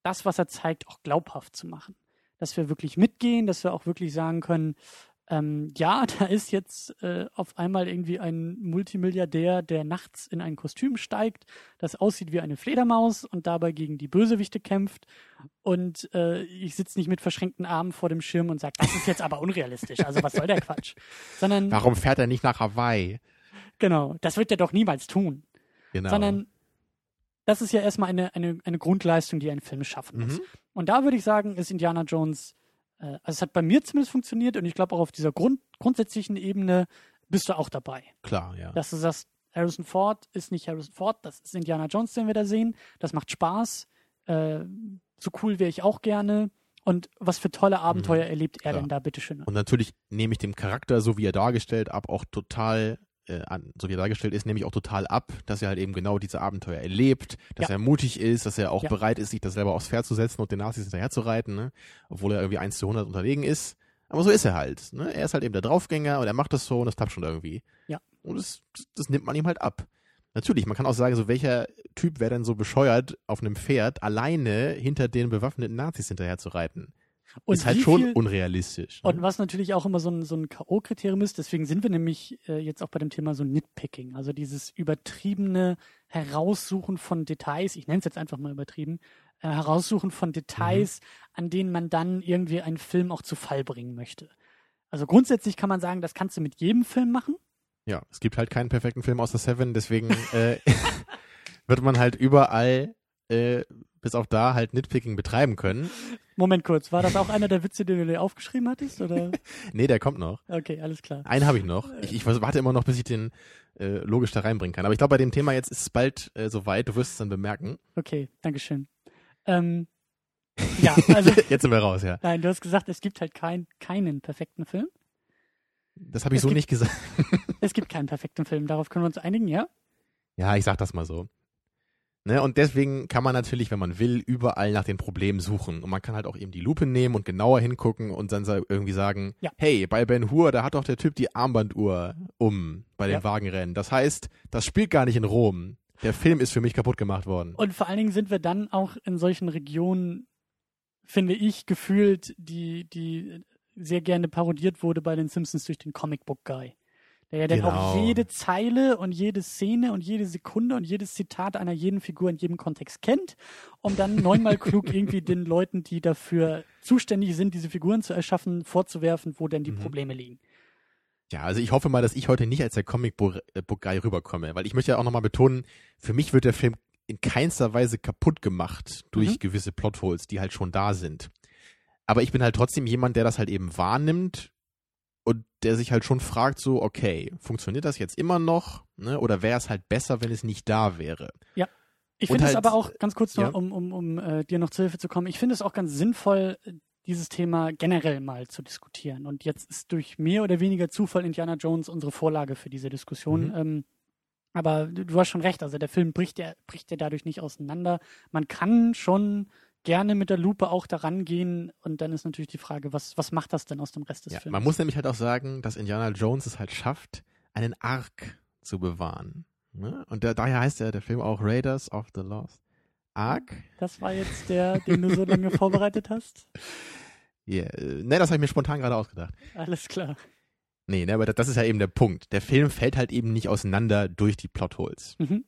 das, was er zeigt, auch glaubhaft zu machen. Dass wir wirklich mitgehen, dass wir auch wirklich sagen können, ähm, ja, da ist jetzt äh, auf einmal irgendwie ein Multimilliardär, der nachts in ein Kostüm steigt, das aussieht wie eine Fledermaus und dabei gegen die Bösewichte kämpft. Und äh, ich sitze nicht mit verschränkten Armen vor dem Schirm und sage, das ist jetzt aber unrealistisch, also was soll der Quatsch? Sondern, warum fährt er nicht nach Hawaii? Genau, das wird er doch niemals tun. Genau. Sondern das ist ja erstmal eine, eine, eine Grundleistung, die ein Film schaffen muss. Mhm. Und da würde ich sagen, ist Indiana Jones, äh, also es hat bei mir zumindest funktioniert und ich glaube auch auf dieser Grund, grundsätzlichen Ebene bist du auch dabei. Klar, ja. Dass du sagst, Harrison Ford ist nicht Harrison Ford, das ist Indiana Jones, den wir da sehen, das macht Spaß, äh, so cool wäre ich auch gerne. Und was für tolle Abenteuer mhm. erlebt er ja. denn da, bitteschön. Und natürlich nehme ich dem Charakter, so wie er dargestellt ab, auch total äh, an. So wie er dargestellt ist, nehme ich auch total ab, dass er halt eben genau diese Abenteuer erlebt, dass ja. er mutig ist, dass er auch ja. bereit ist, sich das selber aufs Pferd zu setzen und den Nazis hinterher zu reiten, ne? Obwohl er irgendwie eins zu hundert unterlegen ist. Aber so ist er halt. Ne? Er ist halt eben der Draufgänger und er macht das so und das klappt schon irgendwie. Ja. Und das, das nimmt man ihm halt ab. Natürlich, man kann auch sagen, so welcher Typ wäre denn so bescheuert, auf einem Pferd alleine hinter den bewaffneten Nazis hinterher zu reiten? Und ist halt schon viel, unrealistisch. Ne? Und was natürlich auch immer so ein, so ein K O-Kriterium ist, deswegen sind wir nämlich äh, jetzt auch bei dem Thema so Nitpicking, also dieses übertriebene Heraussuchen von Details, ich nenne es jetzt einfach mal übertrieben, äh, Heraussuchen von Details, mhm. an denen man dann irgendwie einen Film auch zu Fall bringen möchte. Also grundsätzlich kann man sagen, das kannst du mit jedem Film machen. Ja, es gibt halt keinen perfekten Film außer Seven, deswegen äh, wird man halt überall äh, bis auf da halt Nitpicking betreiben können. Moment kurz, war das auch einer der Witze, den du dir aufgeschrieben hattest? Oder? Nee, der kommt noch. Okay, alles klar. Einen habe ich noch. Ich, ich warte immer noch, bis ich den äh, logisch da reinbringen kann. Aber ich glaube, bei dem Thema jetzt ist es bald äh, soweit, du wirst es dann bemerken. Okay, dankeschön. Ähm, ja, also jetzt sind wir raus, ja. Nein, du hast gesagt, es gibt halt kein, keinen perfekten Film. Das habe ich es so gibt, nicht gesagt. Es gibt keinen perfekten Film, darauf können wir uns einigen, ja? Ja, ich sag das mal so. Ne? Und deswegen kann man natürlich, wenn man will, überall nach den Problemen suchen. Und man kann halt auch eben die Lupe nehmen und genauer hingucken und dann irgendwie sagen, ja. hey, bei Ben Hur, da hat doch der Typ die Armbanduhr um bei den ja. Wagenrennen. Das heißt, das spielt gar nicht in Rom. Der Film ist für mich kaputt gemacht worden. Und vor allen Dingen sind wir dann auch in solchen Regionen, finde ich, gefühlt, die... die sehr gerne parodiert wurde bei den Simpsons durch den Comic Book Guy. der ja dann genau. auch jede Zeile und jede Szene und jede Sekunde und jedes Zitat einer jeden Figur in jedem Kontext kennt, um dann neunmal klug irgendwie den Leuten, die dafür zuständig sind, diese Figuren zu erschaffen, vorzuwerfen, wo denn die mhm. Probleme liegen. Ja, also ich hoffe mal, dass ich heute nicht als der Comic-Book-Guy rüberkomme, weil ich möchte ja auch nochmal betonen, für mich wird der Film in keinster Weise kaputt gemacht durch mhm. gewisse Plotholes, die halt schon da sind. Aber ich bin halt trotzdem jemand, der das halt eben wahrnimmt und der sich halt schon fragt so, okay, funktioniert das jetzt immer noch, ne? Oder wäre es halt besser, wenn es nicht da wäre? Ja. Ich finde es halt, aber auch, ganz kurz noch, ja. um, um, um äh, dir noch zur Hilfe zu kommen, ich finde es auch ganz sinnvoll, dieses Thema generell mal zu diskutieren. Und jetzt ist durch mehr oder weniger Zufall Indiana Jones unsere Vorlage für diese Diskussion. Mhm. Ähm, aber du, du hast schon recht, also der Film bricht ja, bricht ja dadurch nicht auseinander. Man kann schon gerne mit der Lupe auch daran gehen und dann ist natürlich die Frage, was, was macht das denn aus dem Rest des ja, Films? Man muss nämlich halt auch sagen, dass Indiana Jones es halt schafft, einen Ark zu bewahren. Ne? Und da, daher heißt ja der Film auch Raiders of the Lost Ark. Das war jetzt der, den du so lange vorbereitet hast? Yeah. Ne, das habe ich mir spontan gerade ausgedacht. Alles klar. Nee, ne, aber das ist ja eben der Punkt. Der Film fällt halt eben nicht auseinander durch die Plotholes. Mhm.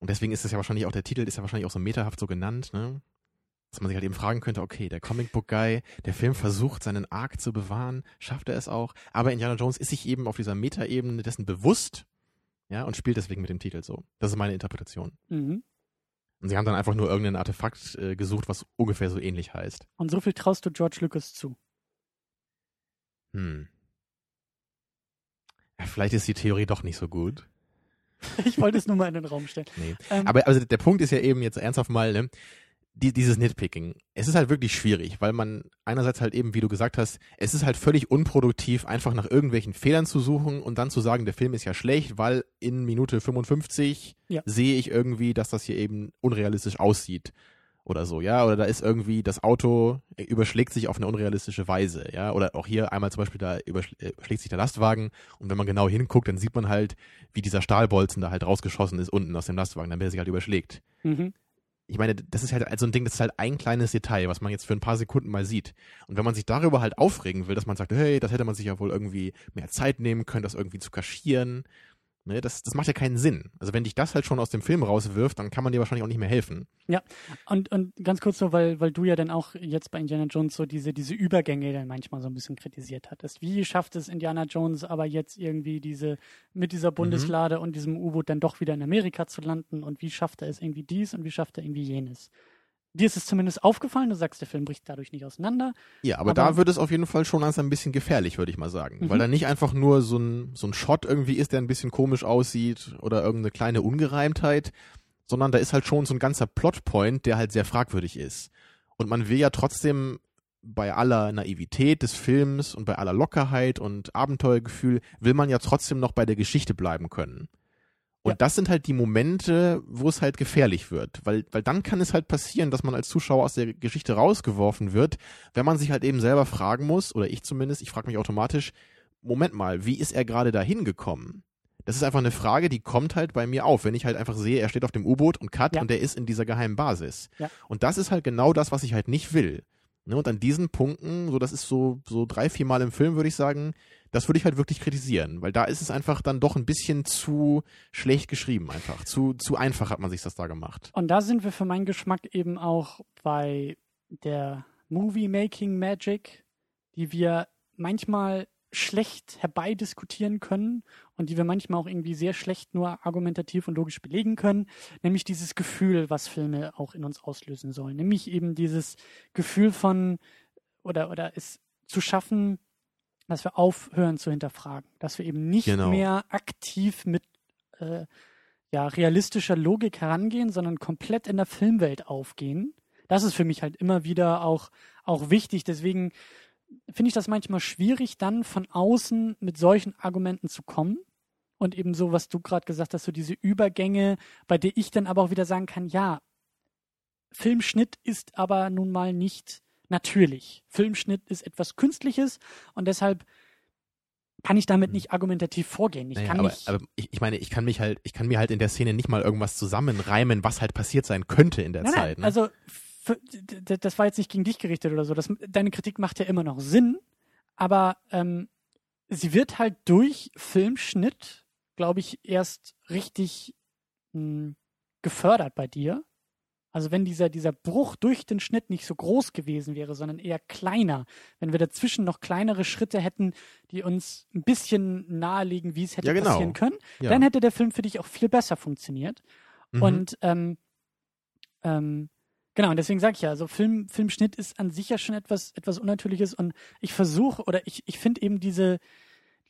Und deswegen ist das ja wahrscheinlich auch, der Titel ist ja wahrscheinlich auch so metahaft so genannt, ne? Dass man sich halt eben fragen könnte, okay, der Comicbook-Guy, der Film versucht, seinen Arc zu bewahren, schafft er es auch, aber Indiana Jones ist sich eben auf dieser Meta-Ebene dessen bewusst, ja, und spielt deswegen mit dem Titel so. Das ist meine Interpretation. Mhm. Und sie haben dann einfach nur irgendein Artefakt äh, gesucht, was ungefähr so ähnlich heißt. Und so viel traust du George Lucas zu? Hm. Ja, vielleicht ist die Theorie doch nicht so gut. Ich wollte es nur mal in den Raum stellen. Nee. Ähm, aber also der Punkt ist ja eben jetzt ernsthaft mal, ne? Dieses Nitpicking. Es ist halt wirklich schwierig, weil man einerseits halt eben, wie du gesagt hast, es ist halt völlig unproduktiv, einfach nach irgendwelchen Fehlern zu suchen und dann zu sagen, der Film ist ja schlecht, weil in Minute fünfundfünfzig ja. sehe ich irgendwie, dass das hier eben unrealistisch aussieht oder so, ja, oder da ist irgendwie, das Auto überschlägt sich auf eine unrealistische Weise, ja, oder auch hier einmal zum Beispiel, da überschlägt sich der Lastwagen und wenn man genau hinguckt, dann sieht man halt, wie dieser Stahlbolzen da halt rausgeschossen ist unten aus dem Lastwagen, damit er sich halt überschlägt. Mhm. Ich meine, das ist halt so ein Ding, das ist halt ein kleines Detail, was man jetzt für ein paar Sekunden mal sieht. Und wenn man sich darüber halt aufregen will, dass man sagt, hey, das hätte man sich ja wohl irgendwie mehr Zeit nehmen können, das irgendwie zu kaschieren, ne, das, das macht ja keinen Sinn. Also wenn dich das halt schon aus dem Film rauswirft, dann kann man dir wahrscheinlich auch nicht mehr helfen. Ja, und, und ganz kurz nur, weil, weil du ja dann auch jetzt bei Indiana Jones so diese, diese Übergänge dann manchmal so ein bisschen kritisiert hattest. Wie schafft es Indiana Jones aber jetzt irgendwie diese, mit dieser Bundeslade mhm. und diesem U-Boot dann doch wieder in Amerika zu landen und wie schafft er es irgendwie dies und wie schafft er irgendwie jenes? Dir ist es zumindest aufgefallen, du sagst, der Film bricht dadurch nicht auseinander. Ja, aber, aber da wird es auf jeden Fall schon langsam ein bisschen gefährlich, würde ich mal sagen. Mhm. Weil da nicht einfach nur so ein, so ein Shot irgendwie ist, der ein bisschen komisch aussieht oder irgendeine kleine Ungereimtheit, sondern da ist halt schon so ein ganzer Plotpoint, der halt sehr fragwürdig ist. Und man will ja trotzdem bei aller Naivität des Films und bei aller Lockerheit und Abenteuergefühl, will man ja trotzdem noch bei der Geschichte bleiben können. Und ja. das sind halt die Momente, wo es halt gefährlich wird, weil, weil dann kann es halt passieren, dass man als Zuschauer aus der Geschichte rausgeworfen wird, wenn man sich halt eben selber fragen muss, oder ich zumindest, ich frage mich automatisch, Moment mal, wie ist er gerade da hingekommen? Das ist einfach eine Frage, die kommt halt bei mir auf, wenn ich halt einfach sehe, er steht auf dem U-Boot und cut ja. und er ist in dieser geheimen Basis. Ja. Und das ist halt genau das, was ich halt nicht will. Und an diesen Punkten, so das ist so, so drei, vier Mal im Film, würde ich sagen, das würde ich halt wirklich kritisieren, weil da ist es einfach dann doch ein bisschen zu schlecht geschrieben einfach. Zu, zu einfach hat man sich das da gemacht. Und da sind wir für meinen Geschmack eben auch bei der Movie-Making-Magic, die wir manchmal schlecht herbeidiskutieren können und die wir manchmal auch irgendwie sehr schlecht nur argumentativ und logisch belegen können, nämlich dieses Gefühl, was Filme auch in uns auslösen sollen. Nämlich eben dieses Gefühl von, oder, oder es zu schaffen, dass wir aufhören zu hinterfragen. Dass wir eben nicht genau. mehr aktiv mit äh, ja, realistischer Logik herangehen, sondern komplett in der Filmwelt aufgehen. Das ist für mich halt immer wieder auch, auch wichtig. Deswegen finde ich das manchmal schwierig, dann von außen mit solchen Argumenten zu kommen. Und eben so, was du gerade gesagt hast, so diese Übergänge, bei der ich dann aber auch wieder sagen kann, ja, Filmschnitt ist aber nun mal nicht natürlich. Filmschnitt ist etwas Künstliches und deshalb kann ich damit nicht argumentativ vorgehen. Ich naja, kann aber, nicht aber ich, ich meine, ich kann mich halt, ich kann mir halt in der Szene nicht mal irgendwas zusammenreimen, was halt passiert sein könnte in der nein, Zeit. Ne? Also das war jetzt nicht gegen dich gerichtet oder so. Das, deine Kritik macht ja immer noch Sinn, aber ähm, sie wird halt durch Filmschnitt, glaube ich, erst richtig mh, gefördert bei dir. Also wenn dieser, dieser Bruch durch den Schnitt nicht so groß gewesen wäre, sondern eher kleiner, wenn wir dazwischen noch kleinere Schritte hätten, die uns ein bisschen nahelegen, wie es hätte ja, genau. passieren können, ja. dann hätte der Film für dich auch viel besser funktioniert. Mhm. Und ähm, ähm, genau, und deswegen sage ich ja, also Film, Filmschnitt ist an sich ja schon etwas, etwas Unnatürliches, und ich versuche, oder ich, ich finde eben diese,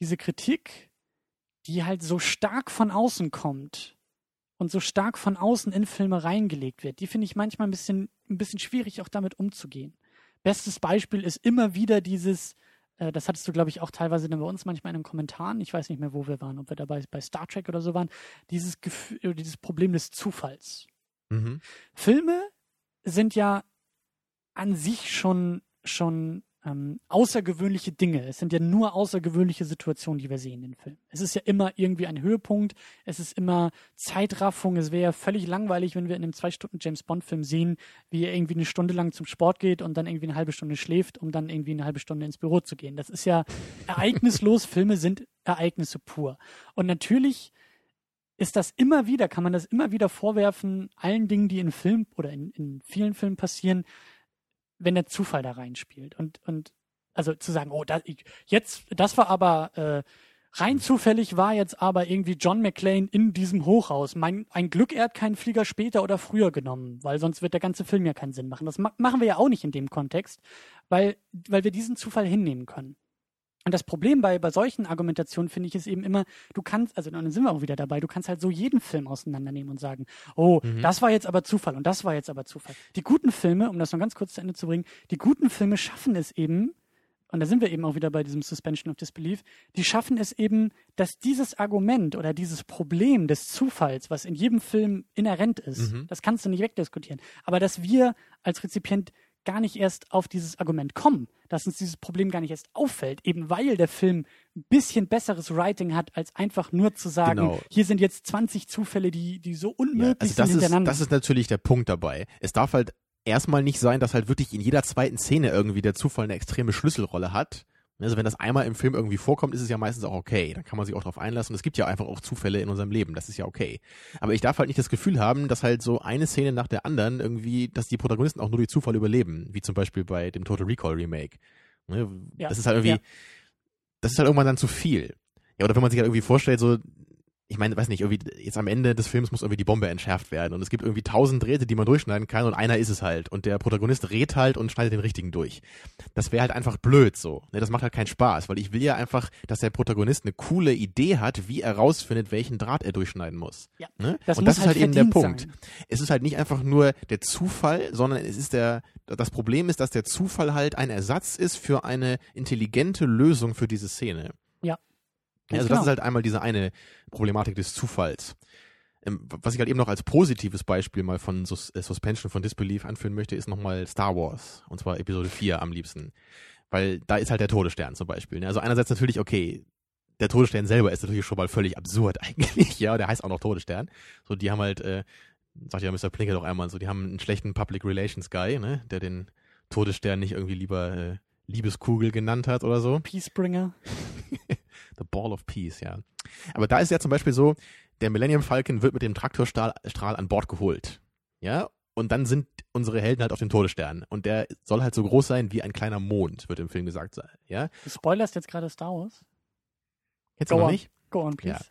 diese Kritik, die halt so stark von außen kommt, und so stark von außen in Filme reingelegt wird, die finde ich manchmal ein bisschen, ein bisschen schwierig, auch damit umzugehen. Bestes Beispiel ist immer wieder dieses, äh, das hattest du, glaube ich, auch teilweise dann bei uns manchmal in den Kommentaren, ich weiß nicht mehr, wo wir waren, ob wir dabei bei Star Trek oder so waren, dieses Gefühl, dieses Problem des Zufalls. Mhm. Filme sind ja an sich schon, schon ähm, außergewöhnliche Dinge. Es sind ja nur außergewöhnliche Situationen, die wir sehen in den Filmen. Es ist ja immer irgendwie ein Höhepunkt, es ist immer Zeitraffung. Es wäre ja völlig langweilig, wenn wir in einem zwei Stunden James-Bond-Film sehen, wie er irgendwie eine Stunde lang zum Sport geht und dann irgendwie eine halbe Stunde schläft, um dann irgendwie eine halbe Stunde ins Büro zu gehen. Das ist ja ereignislos. Filme sind Ereignisse pur. Und natürlich ist das immer wieder, kann man das immer wieder vorwerfen, allen Dingen, die in Film oder in, in vielen Filmen passieren, wenn der Zufall da reinspielt. Und, und also zu sagen, oh, das, jetzt, das war aber äh, rein zufällig, war jetzt aber irgendwie John McClane in diesem Hochhaus. Mein, ein Glück, er hat keinen Flieger später oder früher genommen, weil sonst wird der ganze Film ja keinen Sinn machen. Das ma- machen wir ja auch nicht in dem Kontext, weil, weil wir diesen Zufall hinnehmen können. Und das Problem bei, bei solchen Argumentationen, finde ich, ist eben immer, du kannst, also dann sind wir auch wieder dabei, du kannst halt so jeden Film auseinandernehmen und sagen, oh, mhm. das war jetzt aber Zufall und das war jetzt aber Zufall. Die guten Filme, um das noch ganz kurz zu Ende zu bringen, die guten Filme schaffen es eben, und da sind wir eben auch wieder bei diesem Suspension of Disbelief, die schaffen es eben, dass dieses Argument oder dieses Problem des Zufalls, was in jedem Film inhärent ist, mhm. das kannst du nicht wegdiskutieren, aber dass wir als Rezipient gar nicht erst auf dieses Argument kommen, dass uns dieses Problem gar nicht erst auffällt, eben weil der Film ein bisschen besseres Writing hat, als einfach nur zu sagen, genau. hier sind jetzt zwanzig Zufälle, die, die so unmöglich ja, also sind hintereinander. Ist, das ist natürlich der Punkt dabei. Es darf halt erstmal nicht sein, dass halt wirklich in jeder zweiten Szene irgendwie der Zufall eine extreme Schlüsselrolle hat. Also wenn das einmal im Film irgendwie vorkommt, ist es ja meistens auch okay. Dann kann man sich auch drauf einlassen. Es gibt ja einfach auch Zufälle in unserem Leben. Das ist ja okay. Aber ich darf halt nicht das Gefühl haben, dass halt so eine Szene nach der anderen irgendwie, dass die Protagonisten auch nur durch Zufall überleben. Wie zum Beispiel bei dem Total Recall Remake. Ne? Ja, das ist halt irgendwie, ja. das ist halt irgendwann dann zu viel. Ja, oder wenn man sich halt irgendwie vorstellt, so, ich meine, weiß nicht, irgendwie jetzt am Ende des Films muss irgendwie die Bombe entschärft werden. Und es gibt irgendwie tausend Drähte, die man durchschneiden kann, und einer ist es halt. Und der Protagonist rät halt und schneidet den richtigen durch. Das wäre halt einfach blöd so. Das macht halt keinen Spaß, weil ich will ja einfach, dass der Protagonist eine coole Idee hat, wie er rausfindet, welchen Draht er durchschneiden muss. Ja, ne? das und muss das ist halt, halt eben der Punkt. Sein. Es ist halt nicht einfach nur der Zufall, sondern es ist der, das Problem ist, dass der Zufall halt ein Ersatz ist für eine intelligente Lösung für diese Szene. Ja. Ja, also genau. Das ist halt einmal diese eine Problematik des Zufalls. Was ich halt eben noch als positives Beispiel mal von Sus- Suspension von Disbelief anführen möchte, ist nochmal Star Wars, und zwar Episode vier am liebsten, weil da ist halt der Todesstern zum Beispiel. Also einerseits natürlich, okay, der Todesstern selber ist natürlich schon mal völlig absurd eigentlich, ja, der heißt auch noch Todesstern. So, die haben halt, äh, sagt ja Mister Plinkett doch einmal so, die haben einen schlechten Public Relations Guy, ne, der den Todesstern nicht irgendwie lieber äh, Liebeskugel genannt hat oder so. Peacebringer. The Ball of Peace, ja. Aber da ist ja zum Beispiel so, der Millennium Falcon wird mit dem Traktorstrahl an Bord geholt. Ja, und dann sind unsere Helden halt auf dem Todesstern. Und der soll halt so groß sein wie ein kleiner Mond, wird im Film gesagt sein. Ja? Du spoilerst jetzt gerade Star Wars. Jetzt noch on. Nicht? Go on, please.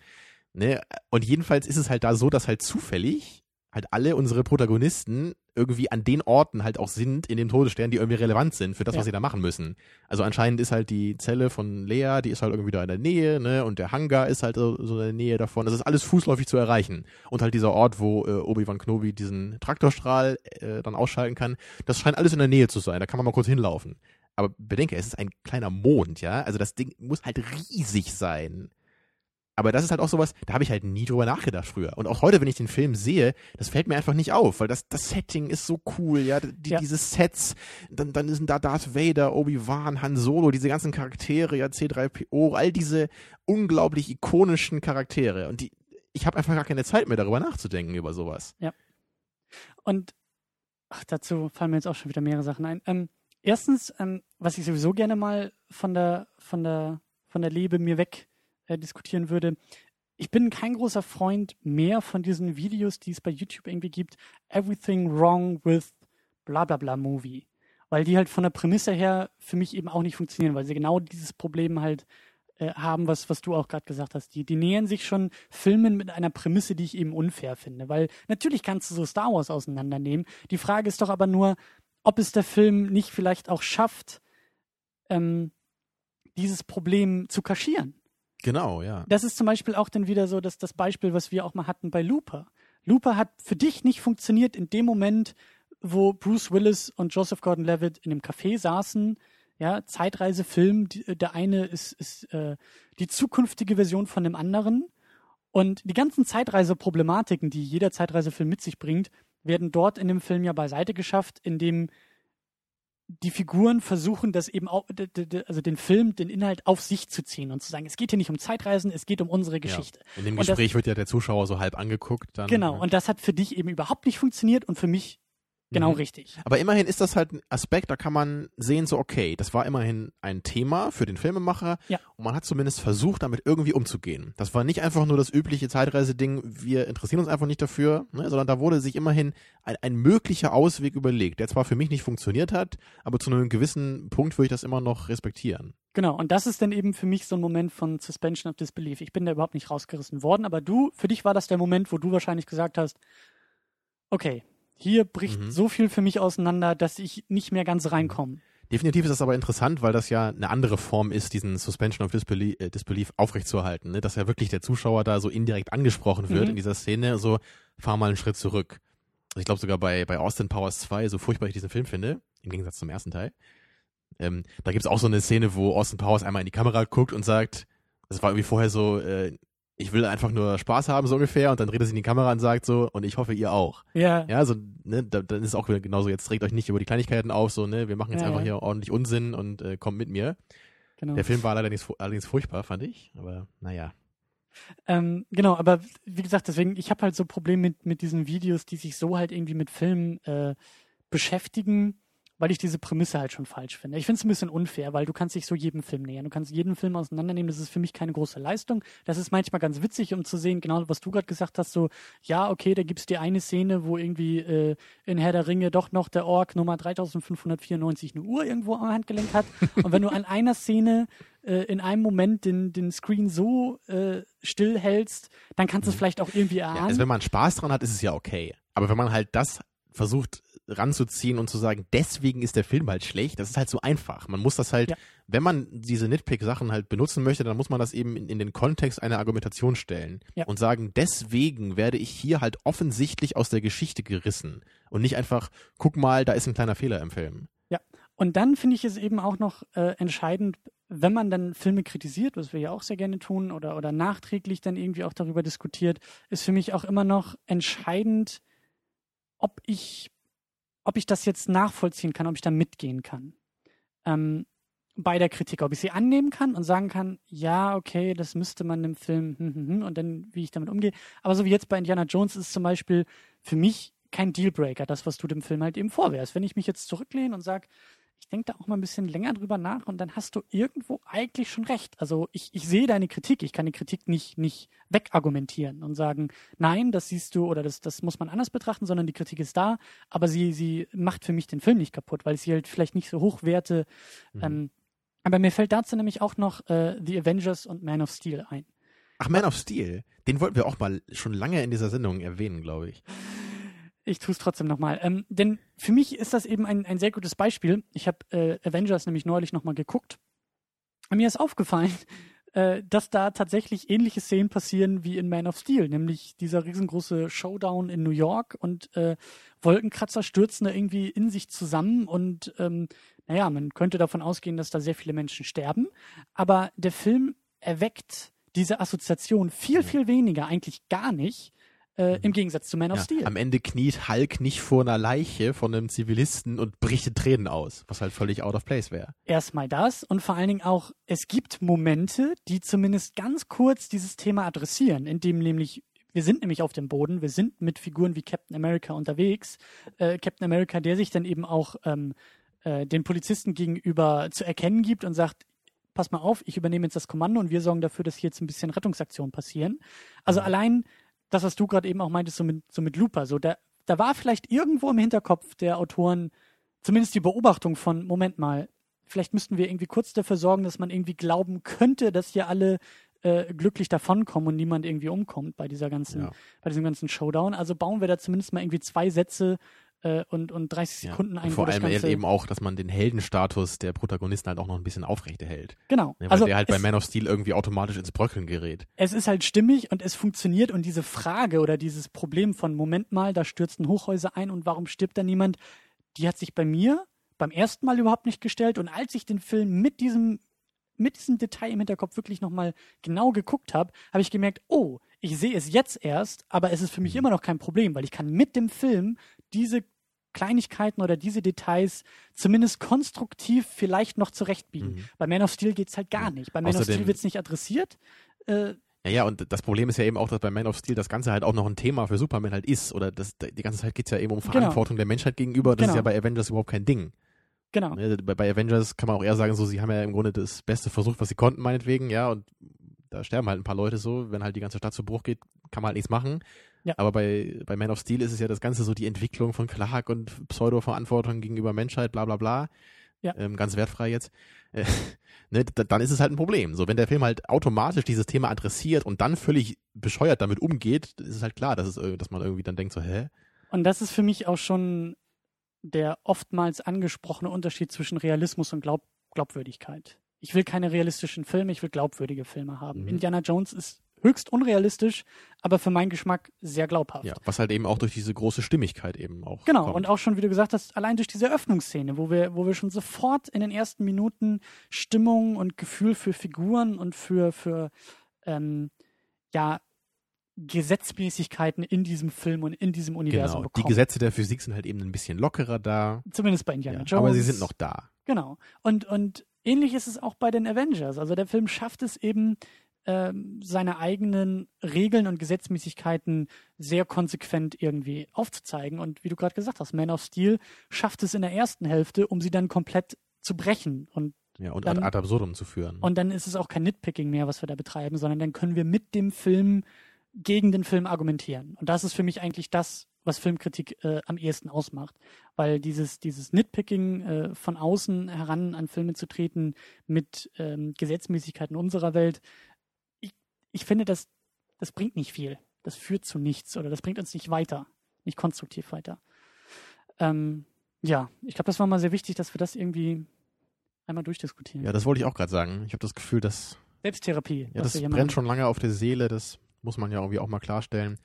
Ja. Ne? Und jedenfalls ist es halt da so, dass halt zufällig halt alle unsere Protagonisten irgendwie an den Orten halt auch sind in dem Todesstern, die irgendwie relevant sind für das, ja. was sie da machen müssen. Also anscheinend ist halt die Zelle von Leia, die ist halt irgendwie da in der Nähe, ne, und der Hangar ist halt so, so in der Nähe davon. Das ist alles fußläufig zu erreichen. Und halt dieser Ort, wo äh, Obi-Wan Kenobi diesen Traktorstrahl äh, dann ausschalten kann, das scheint alles in der Nähe zu sein. Da kann man mal kurz hinlaufen. Aber bedenke, es ist ein kleiner Mond, ja? Also das Ding muss halt riesig sein. Aber das ist halt auch sowas, da habe ich halt nie drüber nachgedacht früher. Und auch heute, wenn ich den Film sehe, das fällt mir einfach nicht auf, weil das, das Setting ist so cool, ja, die, ja. diese Sets, dann, dann sind da Darth Vader, Obi-Wan, Han Solo, diese ganzen Charaktere, ja, C drei P O, all diese unglaublich ikonischen Charaktere. Und die, ich habe einfach gar keine Zeit mehr, darüber nachzudenken, über sowas. Ja. Und ach, dazu fallen mir jetzt auch schon wieder mehrere Sachen ein. Ähm, erstens, ähm, was ich sowieso gerne mal von der, von der, von der Leber mir weg äh, diskutieren würde. Ich bin kein großer Freund mehr von diesen Videos, die es bei YouTube irgendwie gibt. Everything wrong with bla bla bla Movie. Weil die halt von der Prämisse her für mich eben auch nicht funktionieren, weil sie genau dieses Problem halt äh, haben, was was du auch gerade gesagt hast. Die, die nähern sich schon Filmen mit einer Prämisse, die ich eben unfair finde. Weil natürlich kannst du so Star Wars auseinandernehmen. Die Frage ist doch aber nur, ob es der Film nicht vielleicht auch schafft, ähm, dieses Problem zu kaschieren. Genau, ja. Das ist zum Beispiel auch dann wieder so, dass das Beispiel, was wir auch mal hatten bei Looper. Looper hat für dich nicht funktioniert in dem Moment, wo Bruce Willis und Joseph Gordon-Levitt in einem Café saßen, ja, Zeitreisefilm, die, der eine ist, ist äh, die zukünftige Version von dem anderen und die ganzen Zeitreiseproblematiken, die jeder Zeitreisefilm mit sich bringt, werden dort in dem Film ja beiseite geschafft, indem die Figuren versuchen, das eben auch, also den Film, den Inhalt auf sich zu ziehen und zu sagen, es geht hier nicht um Zeitreisen, es geht um unsere Geschichte. Ja. In dem Gespräch das, wird ja der Zuschauer so halb angeguckt. Dann, genau, ja. Und das hat für dich eben überhaupt nicht funktioniert und für mich genau, mhm, richtig. Aber immerhin ist das halt ein Aspekt, da kann man sehen, so okay, das war immerhin ein Thema für den Filmemacher, ja, und man hat zumindest versucht, damit irgendwie umzugehen. Das war nicht einfach nur das übliche Zeitreise-Ding, wir interessieren uns einfach nicht dafür, ne, sondern da wurde sich immerhin ein, ein möglicher Ausweg überlegt, der zwar für mich nicht funktioniert hat, aber zu einem gewissen Punkt würde ich das immer noch respektieren. Genau, und das ist dann eben für mich so ein Moment von Suspension of Disbelief. Ich bin da überhaupt nicht rausgerissen worden, aber du, für dich war das der Moment, wo du wahrscheinlich gesagt hast, okay, hier bricht mhm. so viel für mich auseinander, dass ich nicht mehr ganz reinkomme. Definitiv ist das aber interessant, weil das ja eine andere Form ist, diesen Suspension of Disbelief, äh, Disbelief aufrechtzuerhalten, ne? Dass ja wirklich der Zuschauer da so indirekt angesprochen wird, mhm, in dieser Szene, so fahr mal einen Schritt zurück. Also ich glaube sogar bei, bei Austin Powers zwei, so furchtbar ich diesen Film finde, im Gegensatz zum ersten Teil, ähm, da gibt's auch so eine Szene, wo Austin Powers einmal in die Kamera guckt und sagt, das war irgendwie vorher so, äh, ich will einfach nur Spaß haben, so ungefähr, und dann dreht er sich in die Kamera und sagt so, und ich hoffe, ihr auch. Ja. Ja, also, ne, da, dann ist es auch wieder genauso, jetzt regt euch nicht über die Kleinigkeiten auf, so, ne, wir machen jetzt ja, einfach ja. hier ordentlich Unsinn und äh, kommt mit mir. Genau. Der Film war allerdings, allerdings furchtbar, fand ich, aber naja. Ähm, genau, aber wie gesagt, deswegen, ich habe halt so Probleme mit, mit diesen Videos, die sich so halt irgendwie mit Filmen äh, beschäftigen, weil ich diese Prämisse halt schon falsch finde. Ich finde es ein bisschen unfair, weil du kannst dich so jedem Film nähern. Du kannst jeden Film auseinandernehmen. Das ist für mich keine große Leistung. Das ist manchmal ganz witzig, um zu sehen, genau was du gerade gesagt hast, so, ja, okay, da gibt's die eine Szene, wo irgendwie äh, in Herr der Ringe doch noch der Ork Nummer dreitausendfünfhundertvierundneunzig eine Uhr irgendwo am Handgelenk hat. Und wenn du an einer Szene äh, in einem Moment den, den Screen so äh, still hältst, dann kannst du es vielleicht auch irgendwie erahnen. Ja, also wenn man Spaß dran hat, ist es ja okay. Aber wenn man halt das versucht ranzuziehen und zu sagen, deswegen ist der Film halt schlecht, das ist halt so einfach. Man muss das halt, ja, wenn man diese Nitpick-Sachen halt benutzen möchte, dann muss man das eben in, in den Kontext einer Argumentation stellen, ja, und sagen, deswegen werde ich hier halt offensichtlich aus der Geschichte gerissen und nicht einfach, guck mal, da ist ein kleiner Fehler im Film. Ja, und dann finde ich es eben auch noch äh, entscheidend, wenn man dann Filme kritisiert, was wir ja auch sehr gerne tun, oder, oder nachträglich dann irgendwie auch darüber diskutiert, ist für mich auch immer noch entscheidend, ob ich ob ich das jetzt nachvollziehen kann, ob ich da mitgehen kann. Ähm, bei der Kritik, ob ich sie annehmen kann und sagen kann, ja, okay, das müsste man im Film hm, hm, hm, und dann, wie ich damit umgehe. Aber so wie jetzt bei Indiana Jones ist zum Beispiel für mich kein Dealbreaker, das, was du dem Film halt eben vorwärst. Wenn ich mich jetzt zurücklehne und sage, ich denke da auch mal ein bisschen länger drüber nach und dann hast du irgendwo eigentlich schon recht. Also ich, ich sehe deine Kritik, ich kann die Kritik nicht, nicht wegargumentieren und sagen, nein, das siehst du oder das, das muss man anders betrachten, sondern die Kritik ist da, aber sie, sie macht für mich den Film nicht kaputt, weil ich sie halt vielleicht nicht so hoch werte. Mhm. Ähm, aber mir fällt dazu nämlich auch noch äh, The Avengers und Man of Steel ein. Ach, Man of Steel, den wollten wir auch mal schon lange in dieser Sendung erwähnen, glaube ich. Ich tue es trotzdem nochmal. Ähm, denn für mich ist das eben ein, ein sehr gutes Beispiel. Ich habe äh, Avengers nämlich neulich nochmal geguckt. Und mir ist aufgefallen, äh, dass da tatsächlich ähnliche Szenen passieren wie in Man of Steel. Nämlich dieser riesengroße Showdown in New York und äh, Wolkenkratzer stürzen da irgendwie in sich zusammen. Und ähm, naja, man könnte davon ausgehen, dass da sehr viele Menschen sterben. Aber der Film erweckt diese Assoziation viel, viel weniger, eigentlich gar nicht. Äh, im Gegensatz zu Man of ja, Steel. Am Ende kniet Hulk nicht vor einer Leiche von einem Zivilisten und bricht in Tränen aus, was halt völlig out of place wäre. Erstmal das und vor allen Dingen auch, es gibt Momente, die zumindest ganz kurz dieses Thema adressieren, in dem nämlich, wir sind nämlich auf dem Boden, wir sind mit Figuren wie Captain America unterwegs, äh, Captain America, der sich dann eben auch ähm, äh, den Polizisten gegenüber zu erkennen gibt und sagt, pass mal auf, ich übernehme jetzt das Kommando und wir sorgen dafür, dass hier jetzt ein bisschen Rettungsaktionen passieren. Also allein das, was du gerade eben auch meintest, so mit, so mit Looper, so da, da war vielleicht irgendwo im Hinterkopf der Autoren zumindest die Beobachtung von, Moment mal, vielleicht müssten wir irgendwie kurz dafür sorgen, dass man irgendwie glauben könnte, dass hier alle äh, glücklich davonkommen und niemand irgendwie umkommt bei dieser ganzen, ja. bei diesem ganzen Showdown. Also bauen wir da zumindest mal irgendwie zwei Sätze äh, und, und dreißig Sekunden ja. ein. Vor allem eben auch, dass man den Heldenstatus der Protagonisten halt auch noch ein bisschen aufrechterhält. Genau. Ja, weil also der halt bei Man of Steel irgendwie automatisch ins Bröckeln gerät. Es ist halt stimmig und es funktioniert und diese Frage oder dieses Problem von, Moment mal, da stürzen Hochhäuser ein und warum stirbt da niemand, die hat sich bei mir beim ersten Mal überhaupt nicht gestellt. Und als ich den Film mit diesem, mit diesem Detail im Hinterkopf wirklich nochmal genau geguckt habe, habe ich gemerkt, oh, ich sehe es jetzt erst, aber es ist für mich immer noch kein Problem, weil ich kann mit dem Film diese Kleinigkeiten oder diese Details zumindest konstruktiv vielleicht noch zurechtbiegen. Mhm. Bei Man of Steel geht es halt gar nicht. Bei Man Außerdem, of Steel wird es nicht adressiert. Äh, ja, ja, und das Problem ist ja eben auch, dass bei Man of Steel das Ganze halt auch noch ein Thema für Superman halt ist. Oder das, die ganze Zeit geht es ja eben um Verantwortung genau. der Menschheit gegenüber. Das genau. ist ja bei Avengers überhaupt kein Ding. Genau. Bei Avengers kann man auch eher sagen, so, sie haben ja im Grunde das Beste versucht, was sie konnten, meinetwegen, ja, und da sterben halt ein paar Leute so, wenn halt die ganze Stadt zu Bruch geht, kann man halt nichts machen. Ja. Aber bei, bei Man of Steel ist es ja das Ganze so die Entwicklung von Clark und Pseudo-Verantwortung gegenüber Menschheit, bla bla bla. Ja. Ähm, ganz wertfrei jetzt. Äh, ne, d- dann ist es halt ein Problem. So, wenn der Film halt automatisch dieses Thema adressiert und dann völlig bescheuert damit umgeht, ist es halt klar, dass, es, dass man irgendwie dann denkt so, hä? Und das ist für mich auch schon der oftmals angesprochene Unterschied zwischen Realismus und Glaub- Glaubwürdigkeit. Ich will keine realistischen Filme, ich will glaubwürdige Filme haben. Mhm. Indiana Jones ist höchst unrealistisch, aber für meinen Geschmack sehr glaubhaft. Ja, was halt eben auch durch diese große Stimmigkeit eben auch Genau, kommt. Und auch schon, wie du gesagt hast, allein durch diese Eröffnungsszene, wo wir, wo wir schon sofort in den ersten Minuten Stimmung und Gefühl für Figuren und für, für ähm, ja, Gesetzmäßigkeiten in diesem Film und in diesem Universum genau. bekommen. Die Gesetze der Physik sind halt eben ein bisschen lockerer da. Zumindest bei Indiana ja, Jones. Aber sie sind noch da. Genau. Und, und ähnlich ist es auch bei den Avengers. Also der Film schafft es eben, äh, seine eigenen Regeln und Gesetzmäßigkeiten sehr konsequent irgendwie aufzuzeigen. Und wie du gerade gesagt hast, Man of Steel schafft es in der ersten Hälfte, um sie dann komplett zu brechen und Ja, und dann, ad absurdum zu führen. Und dann ist es auch kein Nitpicking mehr, was wir da betreiben, sondern dann können wir mit dem Film gegen den Film argumentieren. Und das ist für mich eigentlich das, was Filmkritik äh, am ehesten ausmacht. Weil dieses, dieses Nitpicking äh, von außen heran an Filme zu treten mit ähm, Gesetzmäßigkeiten unserer Welt, ich, ich finde, das, das bringt nicht viel. Das führt zu nichts oder das bringt uns nicht weiter, nicht konstruktiv weiter. Ähm, ja, ich glaube, das war mal sehr wichtig, dass wir das irgendwie einmal durchdiskutieren. Ja, das wollte ich auch gerade sagen. Ich habe das Gefühl, dass Selbsttherapie. Ja, das brennt haben. schon lange auf der Seele, das muss man ja irgendwie auch mal klarstellen,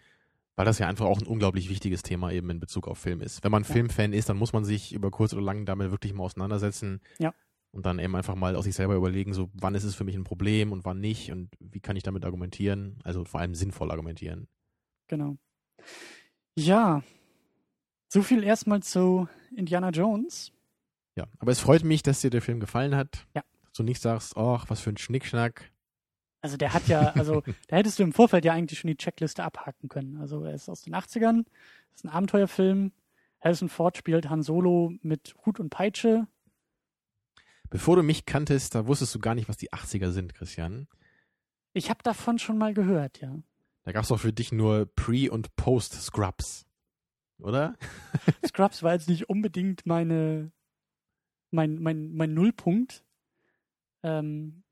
weil das ja einfach auch ein unglaublich wichtiges Thema eben in Bezug auf Film ist. Wenn man ja. Filmfan ist, dann muss man sich über kurz oder lang damit wirklich mal auseinandersetzen ja. und dann eben einfach mal aus sich selber überlegen, so wann ist es für mich ein Problem und wann nicht und wie kann ich damit argumentieren, also vor allem sinnvoll argumentieren. Genau. Ja, so viel erstmal zu Indiana Jones. Ja, aber es freut mich, dass dir der Film gefallen hat. Ja. Dass du nicht sagst, ach, was für ein Schnickschnack. Also der hat ja, also da hättest du im Vorfeld ja eigentlich schon die Checkliste abhaken können. Also er ist aus den achtzigern, ist ein Abenteuerfilm. Harrison Ford spielt Han Solo mit Hut und Peitsche. Bevor du mich kanntest, da wusstest du gar nicht, was die achtziger sind, Christian. Ich habe davon schon mal gehört, ja. Da gab es doch für dich nur Pre- und Post-Scrubs, oder? Scrubs war jetzt nicht unbedingt meine, mein, mein, mein Nullpunkt. Ähm,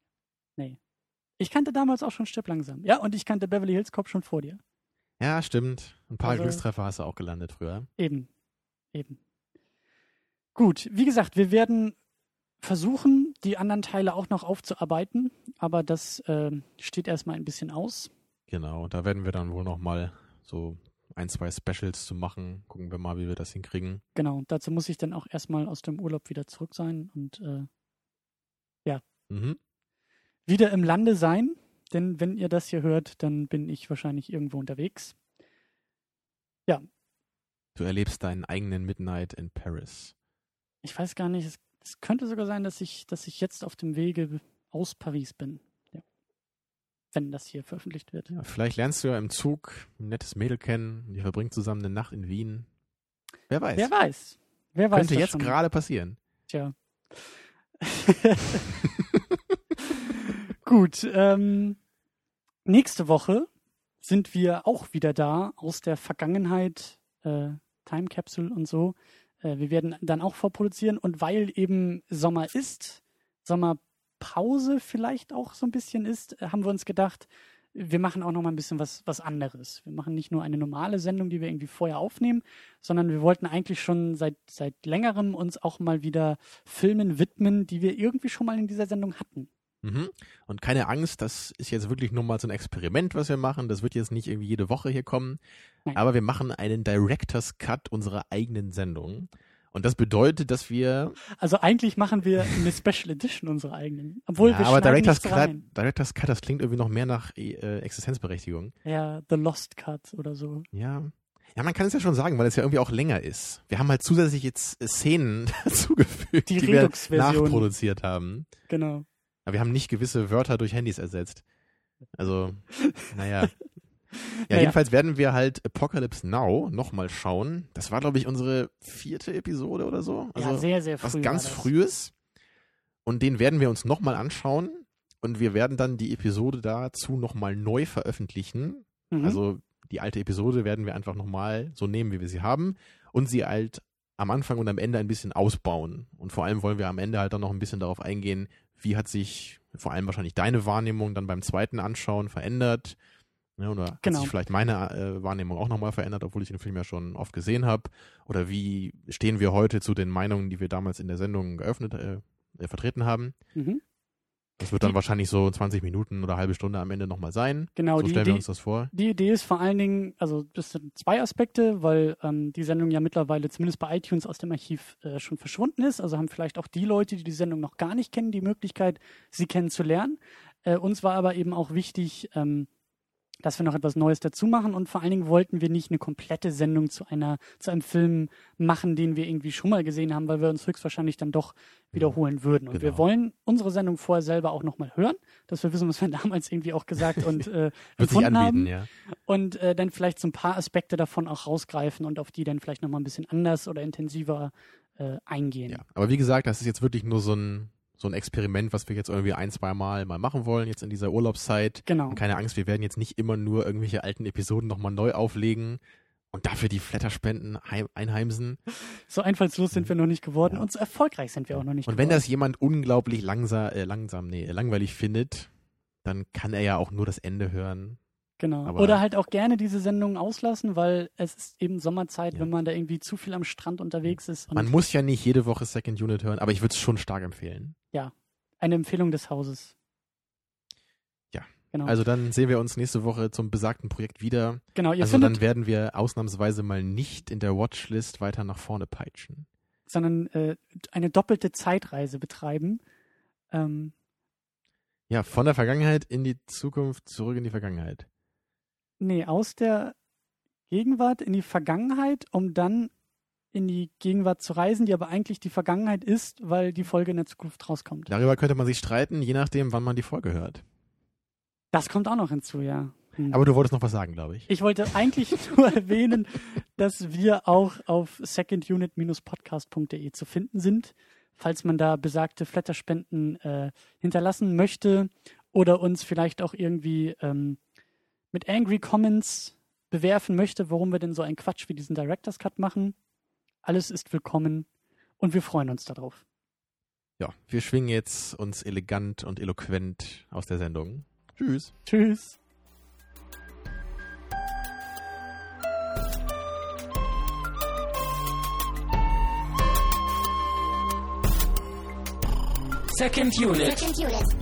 nee. Ich kannte damals auch schon Stirb langsam. Ja, und ich kannte Beverly Hills Cop schon vor dir. Ja, stimmt. Ein paar also, Glückstreffer hast du auch gelandet früher. Eben. Eben. Gut, wie gesagt, wir werden versuchen, die anderen Teile auch noch aufzuarbeiten, aber das äh, steht erstmal ein bisschen aus. Genau, da werden wir dann wohl nochmal so ein, zwei Specials zu machen. Gucken wir mal, wie wir das hinkriegen. Genau, dazu muss ich dann auch erstmal aus dem Urlaub wieder zurück sein und äh, ja. Mhm. wieder im Lande sein, denn wenn ihr das hier hört, dann bin ich wahrscheinlich irgendwo unterwegs. Ja. Du erlebst deinen eigenen Midnight in Paris. Ich weiß gar nicht, es, es könnte sogar sein, dass ich, dass ich jetzt auf dem Wege aus Paris bin. Ja. Wenn das hier veröffentlicht wird. Ja, vielleicht lernst du ja im Zug ein nettes Mädel kennen und ihr verbringt zusammen eine Nacht in Wien. Wer weiß. Wer weiß. Wer weiß. Könnte jetzt gerade passieren. Tja. Gut, ähm, nächste Woche sind wir auch wieder da aus der Vergangenheit, äh, Time Capsule und so. Äh, wir werden dann auch vorproduzieren und weil eben Sommer ist, Sommerpause vielleicht auch so ein bisschen ist, haben wir uns gedacht, wir machen auch noch mal ein bisschen was, was anderes. Wir machen nicht nur eine normale Sendung, die wir irgendwie vorher aufnehmen, sondern wir wollten eigentlich schon seit, seit längerem uns auch mal wieder Filmen widmen, die wir irgendwie schon mal in dieser Sendung hatten. Mhm. Und keine Angst, das ist jetzt wirklich nur mal so ein Experiment, was wir machen. Das wird jetzt nicht irgendwie jede Woche hier kommen. Nein. Aber wir machen einen Director's Cut unserer eigenen Sendung. Und das bedeutet, dass wir... Also eigentlich machen wir eine Special Edition unserer eigenen. Obwohl ja, wir aber Director's Cut, rein. Director's Cut, das klingt irgendwie noch mehr nach äh, Existenzberechtigung. Ja, The Lost Cut oder so. Ja. Ja, man kann es ja schon sagen, weil es ja irgendwie auch länger ist. Wir haben halt zusätzlich jetzt Szenen dazugefügt, die, die wir nachproduziert haben. Genau. Aber wir haben nicht gewisse Wörter durch Handys ersetzt. Also, naja. Ja, ja, jedenfalls ja. werden wir halt Apocalypse Now nochmal schauen. Das war, glaube ich, unsere vierte Episode oder so. Also ja, sehr, sehr früh. Was ganz Frühes. Und den werden wir uns nochmal anschauen. Und wir werden dann die Episode dazu nochmal neu veröffentlichen. Mhm. Also die alte Episode werden wir einfach nochmal so nehmen, wie wir sie haben. Und sie halt am Anfang und am Ende ein bisschen ausbauen. Und vor allem wollen wir am Ende halt dann noch ein bisschen darauf eingehen, wie hat sich vor allem wahrscheinlich deine Wahrnehmung dann beim zweiten Anschauen verändert. Ja, oder genau. Hat sich vielleicht meine äh, Wahrnehmung auch nochmal verändert, obwohl ich den Film ja schon oft gesehen habe? Oder wie stehen wir heute zu den Meinungen, die wir damals in der Sendung geöffnet, äh, äh, vertreten haben? Mhm. Das wird dann die, wahrscheinlich so zwanzig Minuten oder eine halbe Stunde am Ende nochmal sein. Genau, so stellen die, wir uns das vor. Die Idee ist vor allen Dingen, also das sind zwei Aspekte, weil ähm, die Sendung ja mittlerweile zumindest bei iTunes aus dem Archiv äh, schon verschwunden ist. Also haben vielleicht auch die Leute, die die Sendung noch gar nicht kennen, die Möglichkeit, sie kennenzulernen. Äh, uns war aber eben auch wichtig, ähm, dass wir noch etwas Neues dazu machen und vor allen Dingen wollten wir nicht eine komplette Sendung zu einer zu einem Film machen, den wir irgendwie schon mal gesehen haben, weil wir uns höchstwahrscheinlich dann doch wiederholen würden. Und genau. wir wollen unsere Sendung vorher selber auch nochmal hören, dass wir wissen, was wir damals irgendwie auch gesagt und äh, empfunden anbieten, haben. Ja. Und äh, dann vielleicht so ein paar Aspekte davon auch rausgreifen und auf die dann vielleicht nochmal ein bisschen anders oder intensiver äh, eingehen. Ja, aber wie gesagt, das ist jetzt wirklich nur so ein So ein Experiment, was wir jetzt irgendwie ein, zwei Mal mal machen wollen, jetzt in dieser Urlaubszeit. Genau. Und keine Angst, wir werden jetzt nicht immer nur irgendwelche alten Episoden nochmal neu auflegen und dafür die Flatterspenden einheimsen. So einfallslos sind wir noch nicht geworden ja. und so erfolgreich sind wir auch noch nicht und geworden. Und wenn das jemand unglaublich langsam, äh, langsam, nee, langweilig findet, dann kann er ja auch nur das Ende hören. Genau. Aber oder halt auch gerne diese Sendungen auslassen, weil es ist eben Sommerzeit, ja. wenn man da irgendwie zu viel am Strand unterwegs ist. Und man muss ja nicht jede Woche Second Unit hören, aber ich würde es schon stark empfehlen. Ja, eine Empfehlung des Hauses. Ja, genau. Also dann sehen wir uns nächste Woche zum besagten Projekt wieder. Genau, ihr also findet, dann werden wir ausnahmsweise mal nicht in der Watchlist weiter nach vorne peitschen. Sondern äh, eine doppelte Zeitreise betreiben. Ähm, ja, von der Vergangenheit in die Zukunft, zurück in die Vergangenheit. Nee, aus der Gegenwart in die Vergangenheit, um dann in die Gegenwart zu reisen, die aber eigentlich die Vergangenheit ist, weil die Folge in der Zukunft rauskommt. Darüber könnte man sich streiten, je nachdem, wann man die Folge hört. Das kommt auch noch hinzu, ja. Hm. Aber du wolltest noch was sagen, glaube ich. Ich wollte eigentlich nur erwähnen, dass wir auch auf secondunit dash podcast punkt de zu finden sind, falls man da besagte Flatterspenden äh, hinterlassen möchte oder uns vielleicht auch irgendwie... Ähm, mit Angry Comments bewerfen möchte, warum wir denn so einen Quatsch wie diesen Director's Cut machen. Alles ist willkommen und wir freuen uns darauf. Ja, wir schwingen jetzt uns elegant und eloquent aus der Sendung. Tschüss. Tschüss. Second Unit. Second Unit.